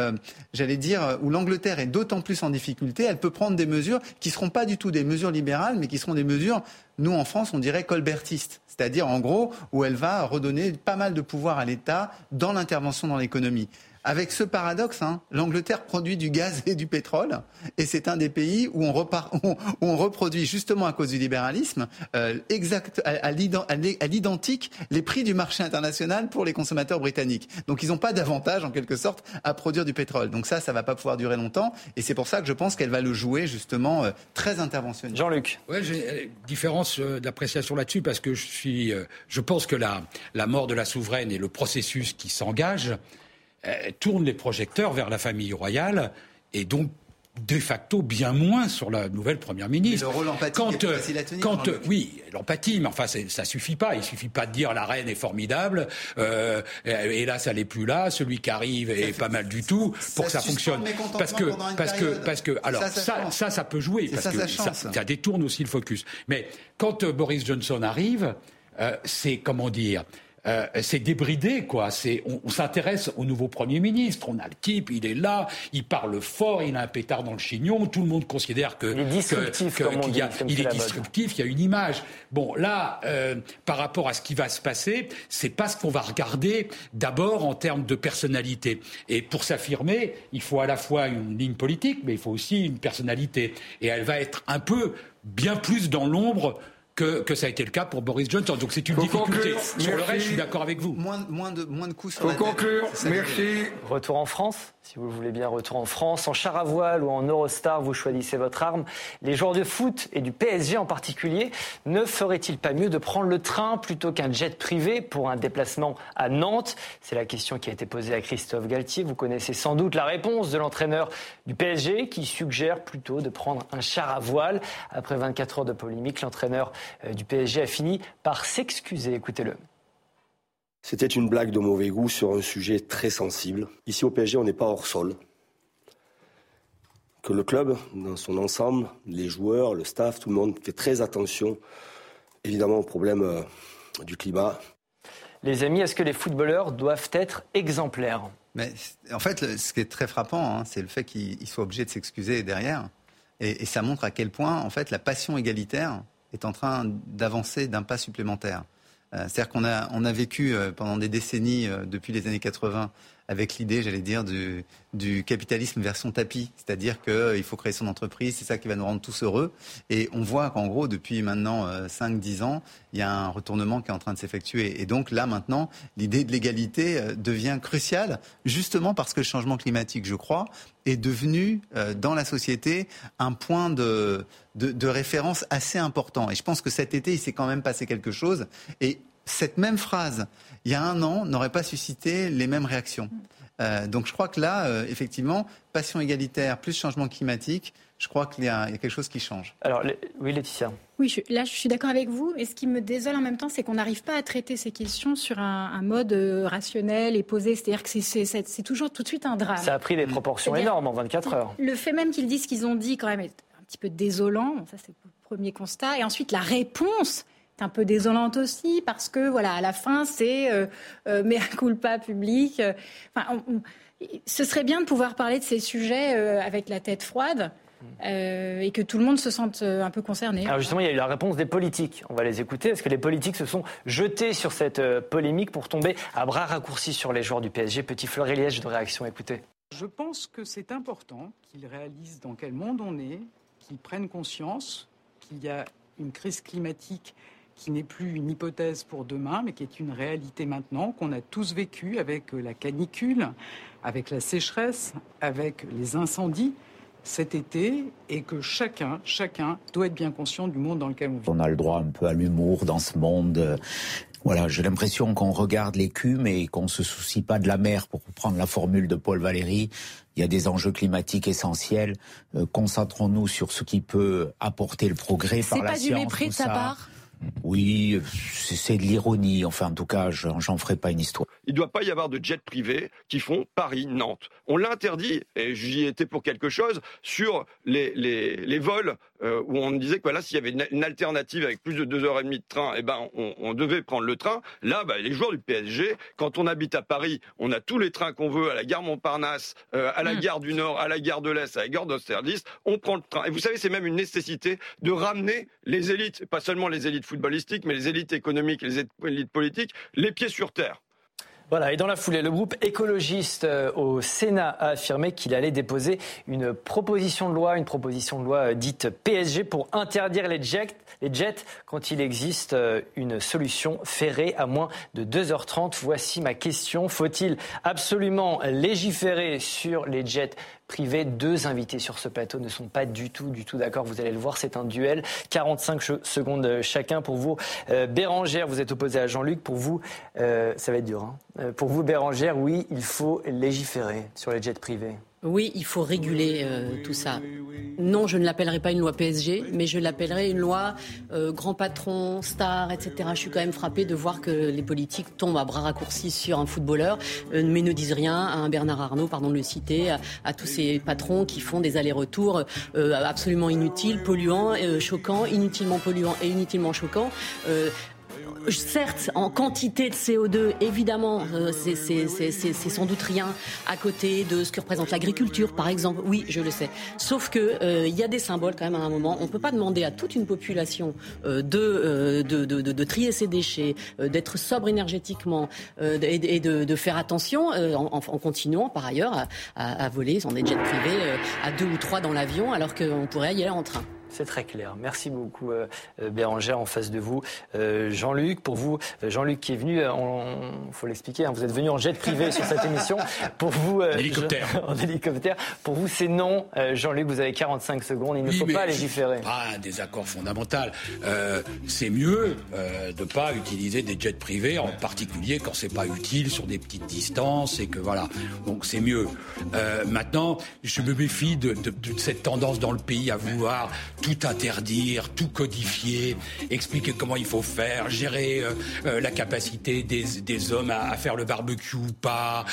j'allais dire, où l'Angleterre est d'autant plus en difficulté, elle peut prendre des mesures qui ne seront pas du tout des mesures libérales, mais qui seront des mesures... Nous, en France, on dirait colbertiste, c'est-à-dire, en gros, où elle va redonner pas mal de pouvoir à l'État dans l'intervention dans l'économie. Avec ce paradoxe, l'Angleterre produit du gaz et du pétrole, et c'est un des pays où on reproduit, justement à cause du libéralisme, à l'identique les prix du marché international pour les consommateurs britanniques. Donc ils n'ont pas d'avantage, en quelque sorte, à produire du pétrole. Donc ça ne va pas pouvoir durer longtemps, et c'est pour ça que je pense qu'elle va le jouer, justement, très interventionniste. Jean-Luc. Oui, j'ai une différence d'appréciation là-dessus, parce que je pense que la mort de la souveraine et le processus qui s'engage... tourne les projecteurs vers la famille royale et donc de facto bien moins sur la nouvelle première ministre. Mais le rôle empathique est plus facile à tenir. Oui, l'empathie, mais enfin ça suffit pas. Il suffit pas de dire la reine est formidable, hélas elle est plus là, celui qui arrive est pas mal du tout pour que ça fonctionne. Parce que alors ça peut jouer parce que ça détourne aussi le focus. Mais quand Boris Johnson arrive, c'est comment dire. C'est débridé, quoi. On s'intéresse au nouveau Premier ministre. On a le type, il est là, il parle fort, il a un pétard dans le chignon. Tout le monde considère qu'il est disruptif, il y a une image. Bon, là, par rapport à ce qui va se passer, c'est pas ce qu'on va regarder d'abord en termes de personnalité. Et pour s'affirmer, il faut à la fois une ligne politique, mais il faut aussi une personnalité. Et elle va être un peu, bien plus dans l'ombre que ça a été le cas pour Boris Johnson. Donc c'est une difficulté. Sur le reste, je suis d'accord avec vous. Moins de coups sur la tête. Faut conclure. Merci. Retour en France, si vous le voulez bien. Retour en France, en char à voile ou en Eurostar, vous choisissez votre arme. Les joueurs de foot et du PSG en particulier, ne ferait-il pas mieux de prendre le train plutôt qu'un jet privé pour un déplacement à Nantes ? C'est la question qui a été posée à Christophe Galtier. Vous connaissez sans doute la réponse de l'entraîneur du PSG qui suggère plutôt de prendre un char à voile. Après 24 heures de polémique, l'entraîneur du PSG a fini par s'excuser. Écoutez-le. C'était une blague de mauvais goût sur un sujet très sensible. Ici au PSG, on n'est pas hors sol. Que le club, dans son ensemble, les joueurs, le staff, tout le monde fait très attention, évidemment, au problème du climat. Les amis, est-ce que les footballeurs doivent être exemplaires ? Mais, en fait, ce qui est très frappant, c'est le fait qu'ils soient obligés de s'excuser derrière. Et ça montre à quel point, en fait, la passion égalitaire est en train d'avancer d'un pas supplémentaire. C'est-à-dire qu'on a vécu pendant des décennies, depuis les années 80, avec l'idée, j'allais dire, du capitalisme version tapis. C'est-à-dire qu'il faut créer son entreprise, c'est ça qui va nous rendre tous heureux. Et on voit qu'en gros, depuis maintenant 5-10 ans, il y a un retournement qui est en train de s'effectuer. Et donc là, maintenant, l'idée de l'égalité devient cruciale, justement parce que le changement climatique, je crois, est devenu, dans la société, un point de référence assez important. Et je pense que cet été, il s'est quand même passé quelque chose. Et cette même phrase, il y a un an, n'aurait pas suscité les mêmes réactions. Donc je crois que là, effectivement, passion égalitaire plus changement climatique, je crois qu'il y a quelque chose qui change. Alors, oui, Laetitia. Oui, je suis d'accord avec vous. Et ce qui me désole en même temps, c'est qu'on n'arrive pas à traiter ces questions sur un mode rationnel et posé. C'est-à-dire que c'est toujours tout de suite un drame. Ça a pris des proportions énormes en 24 heures. Le fait même qu'ils disent ce qu'ils ont dit quand même est un petit peu désolant. Bon, ça, c'est le premier constat. Et ensuite, la réponse... un peu désolante aussi, parce que, voilà, à la fin, c'est mea culpa public. Enfin, ce serait bien de pouvoir parler de ces sujets avec la tête froide et que tout le monde se sente un peu concerné. Alors justement, il y a eu la réponse des politiques. On va les écouter. Est-ce que les politiques se sont jetés sur cette polémique pour tomber à bras raccourcis sur les joueurs du PSG ? Petit florilège de réaction, écoutez. Je pense que c'est important qu'ils réalisent dans quel monde on est, qu'ils prennent conscience qu'il y a une crise climatique qui n'est plus une hypothèse pour demain, mais qui est une réalité maintenant, qu'on a tous vécu avec la canicule, avec la sécheresse, avec les incendies cet été, et que chacun doit être bien conscient du monde dans lequel on vit. On a le droit un peu à l'humour dans ce monde. Voilà, j'ai l'impression qu'on regarde l'écume et qu'on ne se soucie pas de la mer. Pour reprendre la formule de Paul Valéry, il y a des enjeux climatiques essentiels. Concentrons-nous sur ce qui peut apporter le progrès par la science. C'est pas du mépris de sa part ? Oui, c'est de l'ironie. Enfin, en tout cas, j'en ferai pas une histoire. Il ne doit pas y avoir de jets privés qui font Paris-Nantes. On l'interdit, et j'y étais pour quelque chose, sur les vols où on disait que voilà, s'il y avait une alternative avec plus de 2h30 de train, eh ben, on devait prendre le train. Là, bah, les joueurs du PSG, quand on habite à Paris, on a tous les trains qu'on veut à la gare Montparnasse, à la gare du Nord, à la gare de l'Est, à la gare d'Austerlitz, on prend le train. Et vous savez, c'est même une nécessité de ramener les élites, pas seulement les élites footballistiques, mais les élites économiques, les élites politiques, les pieds sur terre. Voilà, et dans la foulée, le groupe écologiste au Sénat a affirmé qu'il allait déposer une proposition de loi dite PSG pour interdire les jets quand il existe une solution ferrée à moins de 2h30. Voici ma question. Faut-il absolument légiférer sur les jets privés? Deux invités sur ce plateau ne sont pas du tout d'accord. Vous allez le voir, c'est un duel. 45 secondes chacun. Pour vous, Bérangère, vous êtes opposée à Jean-Luc. Pour vous, ça va être dur. Pour vous, Bérangère, oui, il faut légiférer sur les jets privés. Oui, il faut réguler tout ça. Non, je ne l'appellerai pas une loi PSG, mais je l'appellerai une loi grand patron, star, etc. Je suis quand même frappée de voir que les politiques tombent à bras raccourcis sur un footballeur, mais ne disent rien à un Bernard Arnault, pardon de le citer, à tous ces patrons qui font des allers-retours absolument inutiles, polluants, choquants, inutilement polluants et inutilement choquants. Certes, en quantité de CO2, évidemment, c'est sans doute rien à côté de ce que représente l'agriculture, par exemple. Oui, je le sais. Sauf que il y a des symboles quand même à un moment. On peut pas demander à toute une population de trier ses déchets, d'être sobre énergétiquement et de faire attention en continuant par ailleurs à voler dans des jets privés à 2 ou 3 dans l'avion, alors qu'on pourrait y aller en train. C'est très clair. Merci beaucoup, Bérangère, en face de vous. Jean-Luc, pour vous, Jean-Luc qui est venu, il faut l'expliquer, hein, vous êtes venu en jet privé sur cette émission. Pour vous, en hélicoptère. Pour vous, c'est non. Jean-Luc, vous avez 45 secondes. Il ne faut pas légiférer. C'est pas un désaccord fondamental. C'est mieux de ne pas utiliser des jets privés, en particulier quand ce n'est pas utile, sur des petites distances. Et que voilà. Donc c'est mieux. Maintenant, je me méfie de cette tendance dans le pays à vouloir tout interdire, tout codifier, expliquer comment il faut faire, gérer la capacité des hommes à faire le barbecue ou pas,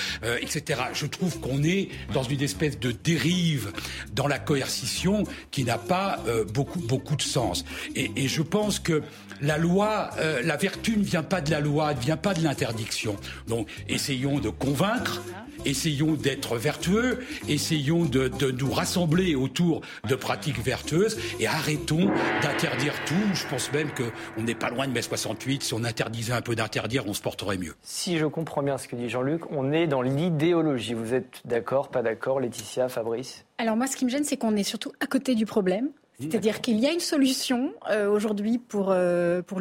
etc. Je trouve qu'on est dans une espèce de dérive dans la coercition qui n'a pas beaucoup de sens. Et je pense que la loi, la vertu ne vient pas de la loi, ne vient pas de l'interdiction. Donc essayons de convaincre, essayons d'être vertueux, essayons de nous rassembler autour de pratiques vertueuses. Et arrêtons d'interdire tout. Je pense même qu'on n'est pas loin de mai 68. Si on interdisait un peu d'interdire, on se porterait mieux. Si je comprends bien ce que dit Jean-Luc, on est dans l'idéologie. Vous êtes d'accord, pas d'accord, Laetitia, Fabrice ? Alors moi, ce qui me gêne, c'est qu'on est surtout à côté du problème. C'est-à-dire qu'il y a une solution aujourd'hui pour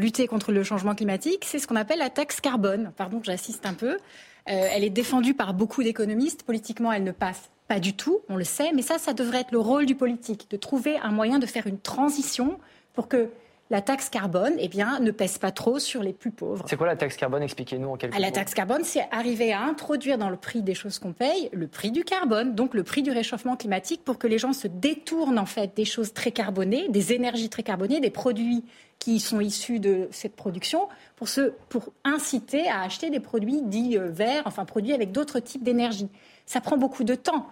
lutter contre le changement climatique. C'est ce qu'on appelle la taxe carbone. Pardon, j'assiste un peu. Elle est défendue par beaucoup d'économistes. Politiquement, elle ne passe pas du tout, on le sait, mais ça devrait être le rôle du politique, de trouver un moyen de faire une transition pour que la taxe carbone, eh bien, ne pèse pas trop sur les plus pauvres. C'est quoi la taxe carbone ? Expliquez-nous en quelques mots. La taxe carbone, c'est arriver à introduire dans le prix des choses qu'on paye le prix du carbone, donc le prix du réchauffement climatique, pour que les gens se détournent en fait des choses très carbonées, des énergies très carbonées, des produits qui sont issus de cette production, pour inciter à acheter des produits dits verts, enfin produits avec d'autres types d'énergie. Ça prend beaucoup de temps.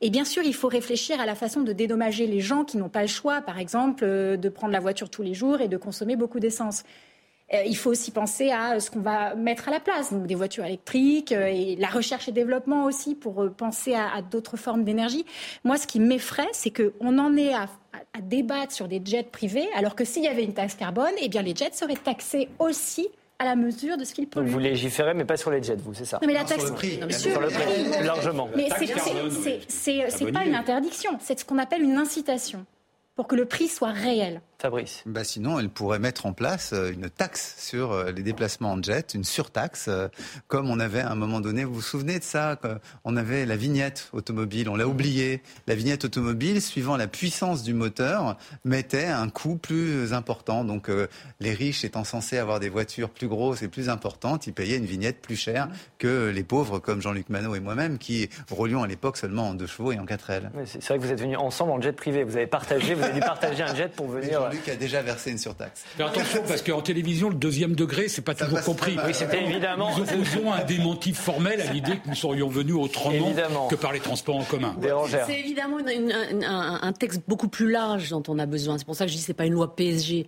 Et bien sûr, il faut réfléchir à la façon de dédommager les gens qui n'ont pas le choix, par exemple, de prendre la voiture tous les jours et de consommer beaucoup d'essence. Il faut aussi penser à ce qu'on va mettre à la place, donc des voitures électriques, et la recherche et développement aussi, pour penser à d'autres formes d'énergie. Moi, ce qui m'effraie, c'est qu'on en est à débattre sur des jets privés, alors que s'il y avait une taxe carbone, eh bien les jets seraient taxés aussi à la mesure de ce qu'il peut. Donc vous légiférez, mais pas sur les jets, vous, c'est ça ? Non, mais la taxe. Sur le prix, largement. Mais c'est pas une interdiction, c'est ce qu'on appelle une incitation, pour que le prix soit réel. Fabrice. Bah sinon, elle pourrait mettre en place une taxe sur les déplacements en jet, une surtaxe, comme on avait à un moment donné, vous vous souvenez de ça ? On avait la vignette automobile, on l'a oublié. La vignette automobile, suivant la puissance du moteur, mettait un coût plus important. Donc les riches étant censés avoir des voitures plus grosses et plus importantes, ils payaient une vignette plus chère que les pauvres, comme Jean-Luc Mano et moi-même, qui roulions à l'époque seulement en 2 chevaux et en 4L. C'est vrai que vous êtes venus ensemble en jet privé, vous avez dû partager un jet pour venir... Jean-Luc a déjà versé une surtaxe. Fais attention, parce qu'en télévision, le deuxième degré, c'est pas ça toujours compris. Oui, c'était évidemment. Nous opposons un démenti formel à l'idée que nous serions venus autrement que par les transports en commun. C'est évidemment un texte beaucoup plus large dont on a besoin. C'est pour ça que je dis que c'est pas une loi PSG.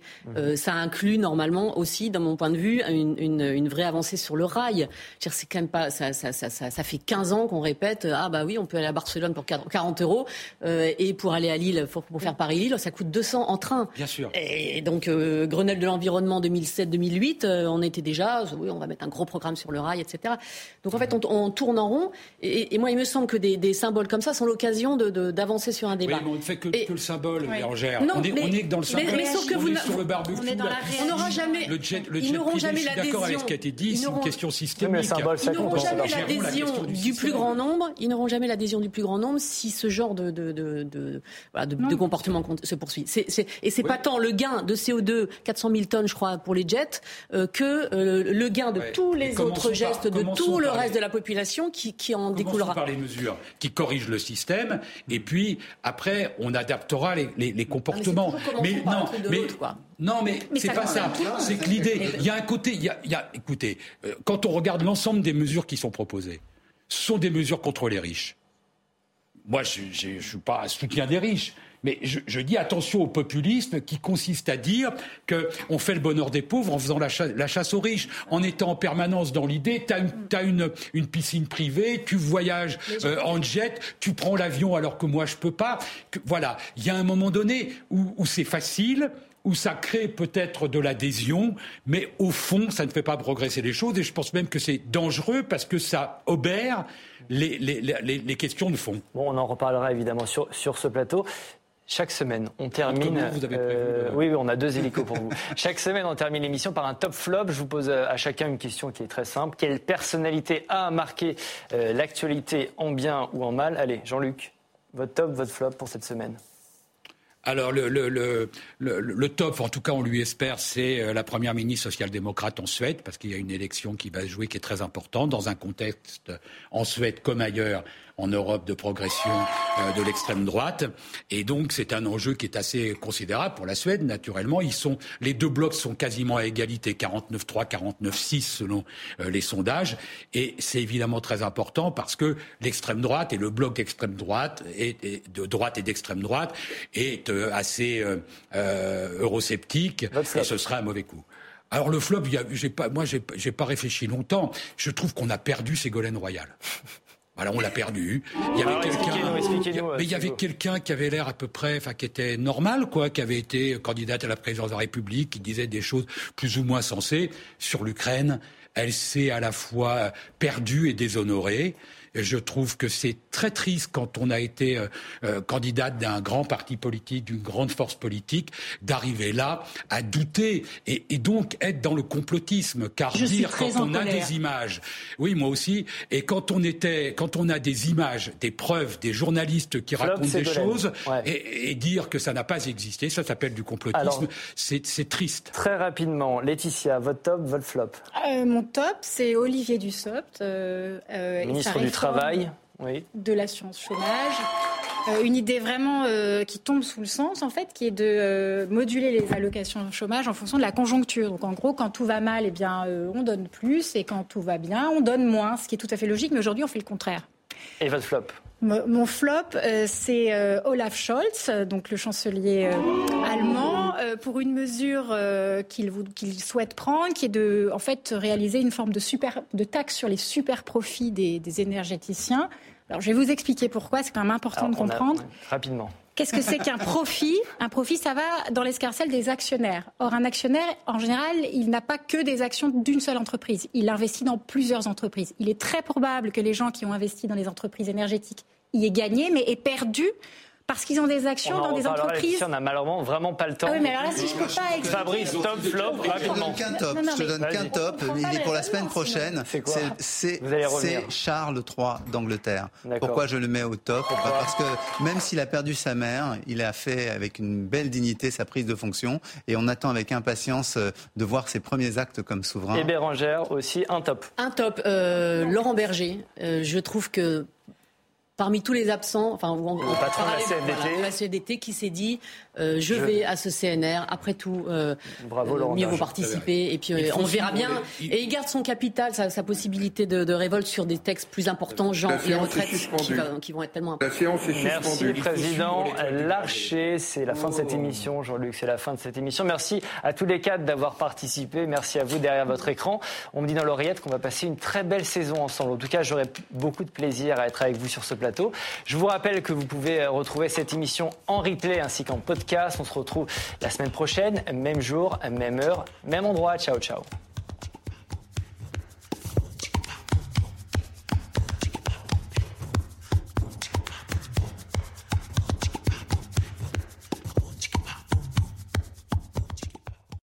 Ça inclut normalement aussi, dans mon point de vue, une vraie avancée sur le rail. C'est-à-dire, c'est quand même pas ça fait 15 ans qu'on répète ah bah oui, on peut aller à Barcelone pour 40 €, et pour aller à Lille, pour faire Paris-Lille, ça coûte 200 en train. Bien sûr. Et donc Grenelle de l'environnement 2007-2008, on était déjà oui, on va mettre un gros programme sur le rail, etc. Donc en fait on tourne en rond, et moi il me semble que des symboles comme ça sont l'occasion d'avancer sur un débat. Oui, mais on ne fait que le symbole, Bérangère. Non, on est que dans le symbole. Mais sauf que on est sur le barbecue. On n'aura jamais ils n'auront jamais l'adhésion. Je suis d'accord avec ce qui a été dit, c'est une question systémique. Ils n'auront jamais l'adhésion du plus grand nombre. Ils n'auront jamais l'adhésion du plus grand nombre si ce genre de comportement se poursuit. Et c'est pas tant le gain de CO2, 400 000 tonnes, je crois, pour les jets, que le gain de tous les autres gestes, de tout le reste de la population qui en découlera. Par les mesures qui corrigent le système, et puis après on adaptera les comportements. Mais c'est pas ça. C'est que l'idée, il y a un côté, écoutez, quand on regarde l'ensemble des mesures qui sont proposées, ce sont des mesures contre les riches. Moi, je ne suis pas soutien des riches. Mais je dis attention au populisme qui consiste à dire qu'on fait le bonheur des pauvres en faisant la chasse aux riches, en étant en permanence dans l'idée, t'as une piscine privée, tu voyages en jet, tu prends l'avion alors que moi je peux pas. Voilà, il y a un moment donné où c'est facile, où ça crée peut-être de l'adhésion, mais au fond, ça ne fait pas progresser les choses. Et je pense même que c'est dangereux parce que ça obère les questions de fond. Bon, on en reparlera évidemment sur ce plateau. Chaque semaine, on termine... Vous avez oui, on a 2 hélicos pour vous. Chaque semaine, on termine l'émission par un top flop. Je vous pose à chacun une question qui est très simple. Quelle personnalité a marqué l'actualité en bien ou en mal ? Allez, Jean-Luc, votre top, votre flop pour cette semaine. Alors, le top, en tout cas, on lui espère, c'est la première ministre social-démocrate en Suède, parce qu'il y a une élection qui va se jouer, qui est très importante, dans un contexte, en Suède comme ailleurs, en Europe, de progression de l'extrême droite. Et donc, c'est un enjeu qui est assez considérable pour la Suède, naturellement. Les 2 blocs sont quasiment à égalité, 49-3, 49-6, selon les sondages. Et c'est évidemment très important, parce que l'extrême droite et le bloc d'extrême droite, et de droite et d'extrême droite, est assez eurosceptique, et ce serait un mauvais coup. Alors le flop, j'ai pas réfléchi longtemps. Je trouve qu'on a perdu Ségolène Royal. Voilà, on l'a perdu. Il y avait quelqu'un qui avait l'air à peu près, enfin qui était normal, quoi, qui avait été candidate à la présidence de la République, qui disait des choses plus ou moins sensées sur l'Ukraine. Elle s'est à la fois perdue et déshonorée. Je trouve que c'est très triste quand on a été candidate d'un grand parti politique, d'une grande force politique, d'arriver là à douter et donc être dans le complotisme. Car dire quand on a des images, oui moi aussi, et quand on a des images, des preuves, des journalistes qui racontent des choses et dire que ça n'a pas existé, ça s'appelle du complotisme. Alors, c'est triste. Très rapidement, Laetitia, votre top, votre flop. Mon top, c'est Olivier Dussopt, ministre du Travail, oui. De l'assurance chômage. Une idée vraiment qui tombe sous le sens, en fait, qui est de moduler les allocations de chômage en fonction de la conjoncture. Donc, en gros, quand tout va mal, eh bien, on donne plus, et quand tout va bien, on donne moins, ce qui est tout à fait logique, mais aujourd'hui, on fait le contraire. Et votre flop ? Mon flop, c'est Olaf Scholz, donc le chancelier allemand, pour une mesure qu'il souhaite prendre, qui est de, en fait, réaliser une forme de taxe sur les super profits des énergéticiens. Alors, je vais vous expliquer pourquoi. C'est quand même important de comprendre. Rapidement. Qu'est-ce que c'est qu'un profit ? Un profit, ça va dans l'escarcelle des actionnaires. Or, un actionnaire, en général, il n'a pas que des actions d'une seule entreprise. Il investit dans plusieurs entreprises. Il est très probable que les gens qui ont investi dans les entreprises énergétiques y aient gagné, mais aient perdu parce qu'ils ont des actions dans des entreprises. On n'a malheureusement vraiment pas le temps. Ah oui, mais alors là, si je peux pas expliquer. Fabrice, top, flop, rapidement. Je te donne qu'un top, mais il est pour la semaine prochaine. C'est quoi ? C'est Charles III d'Angleterre. D'accord. Pourquoi je le mets au top ? Parce que même s'il a perdu sa mère, il a fait avec une belle dignité sa prise de fonction. Et on attend avec impatience de voir ses premiers actes comme souverain. Et Bérangère aussi, un top. Un top, Laurent Berger. Je trouve que... parmi tous les absents, enfin, le patron de la CFDT qui s'est dit je vais à ce CNR, après tout, mieux vaut participer, et puis on verra bien. Et il garde son capital, sa possibilité de révolte sur des textes plus importants, genre les retraites qui vont être tellement importantes. La séance est suspendue. Merci, Président Larcher. C'est la fin de cette émission, Jean-Luc, c'est la fin de cette émission. Merci à tous les quatre d'avoir participé. Merci à vous derrière votre écran. On me dit dans l'oreillette qu'on va passer une très belle saison ensemble. En tout cas, j'aurai beaucoup de plaisir à être avec vous sur ce plateau. Je vous rappelle que vous pouvez retrouver cette émission en replay ainsi qu'en podcast. On se retrouve la semaine prochaine, même jour, même heure, même endroit. Ciao, ciao.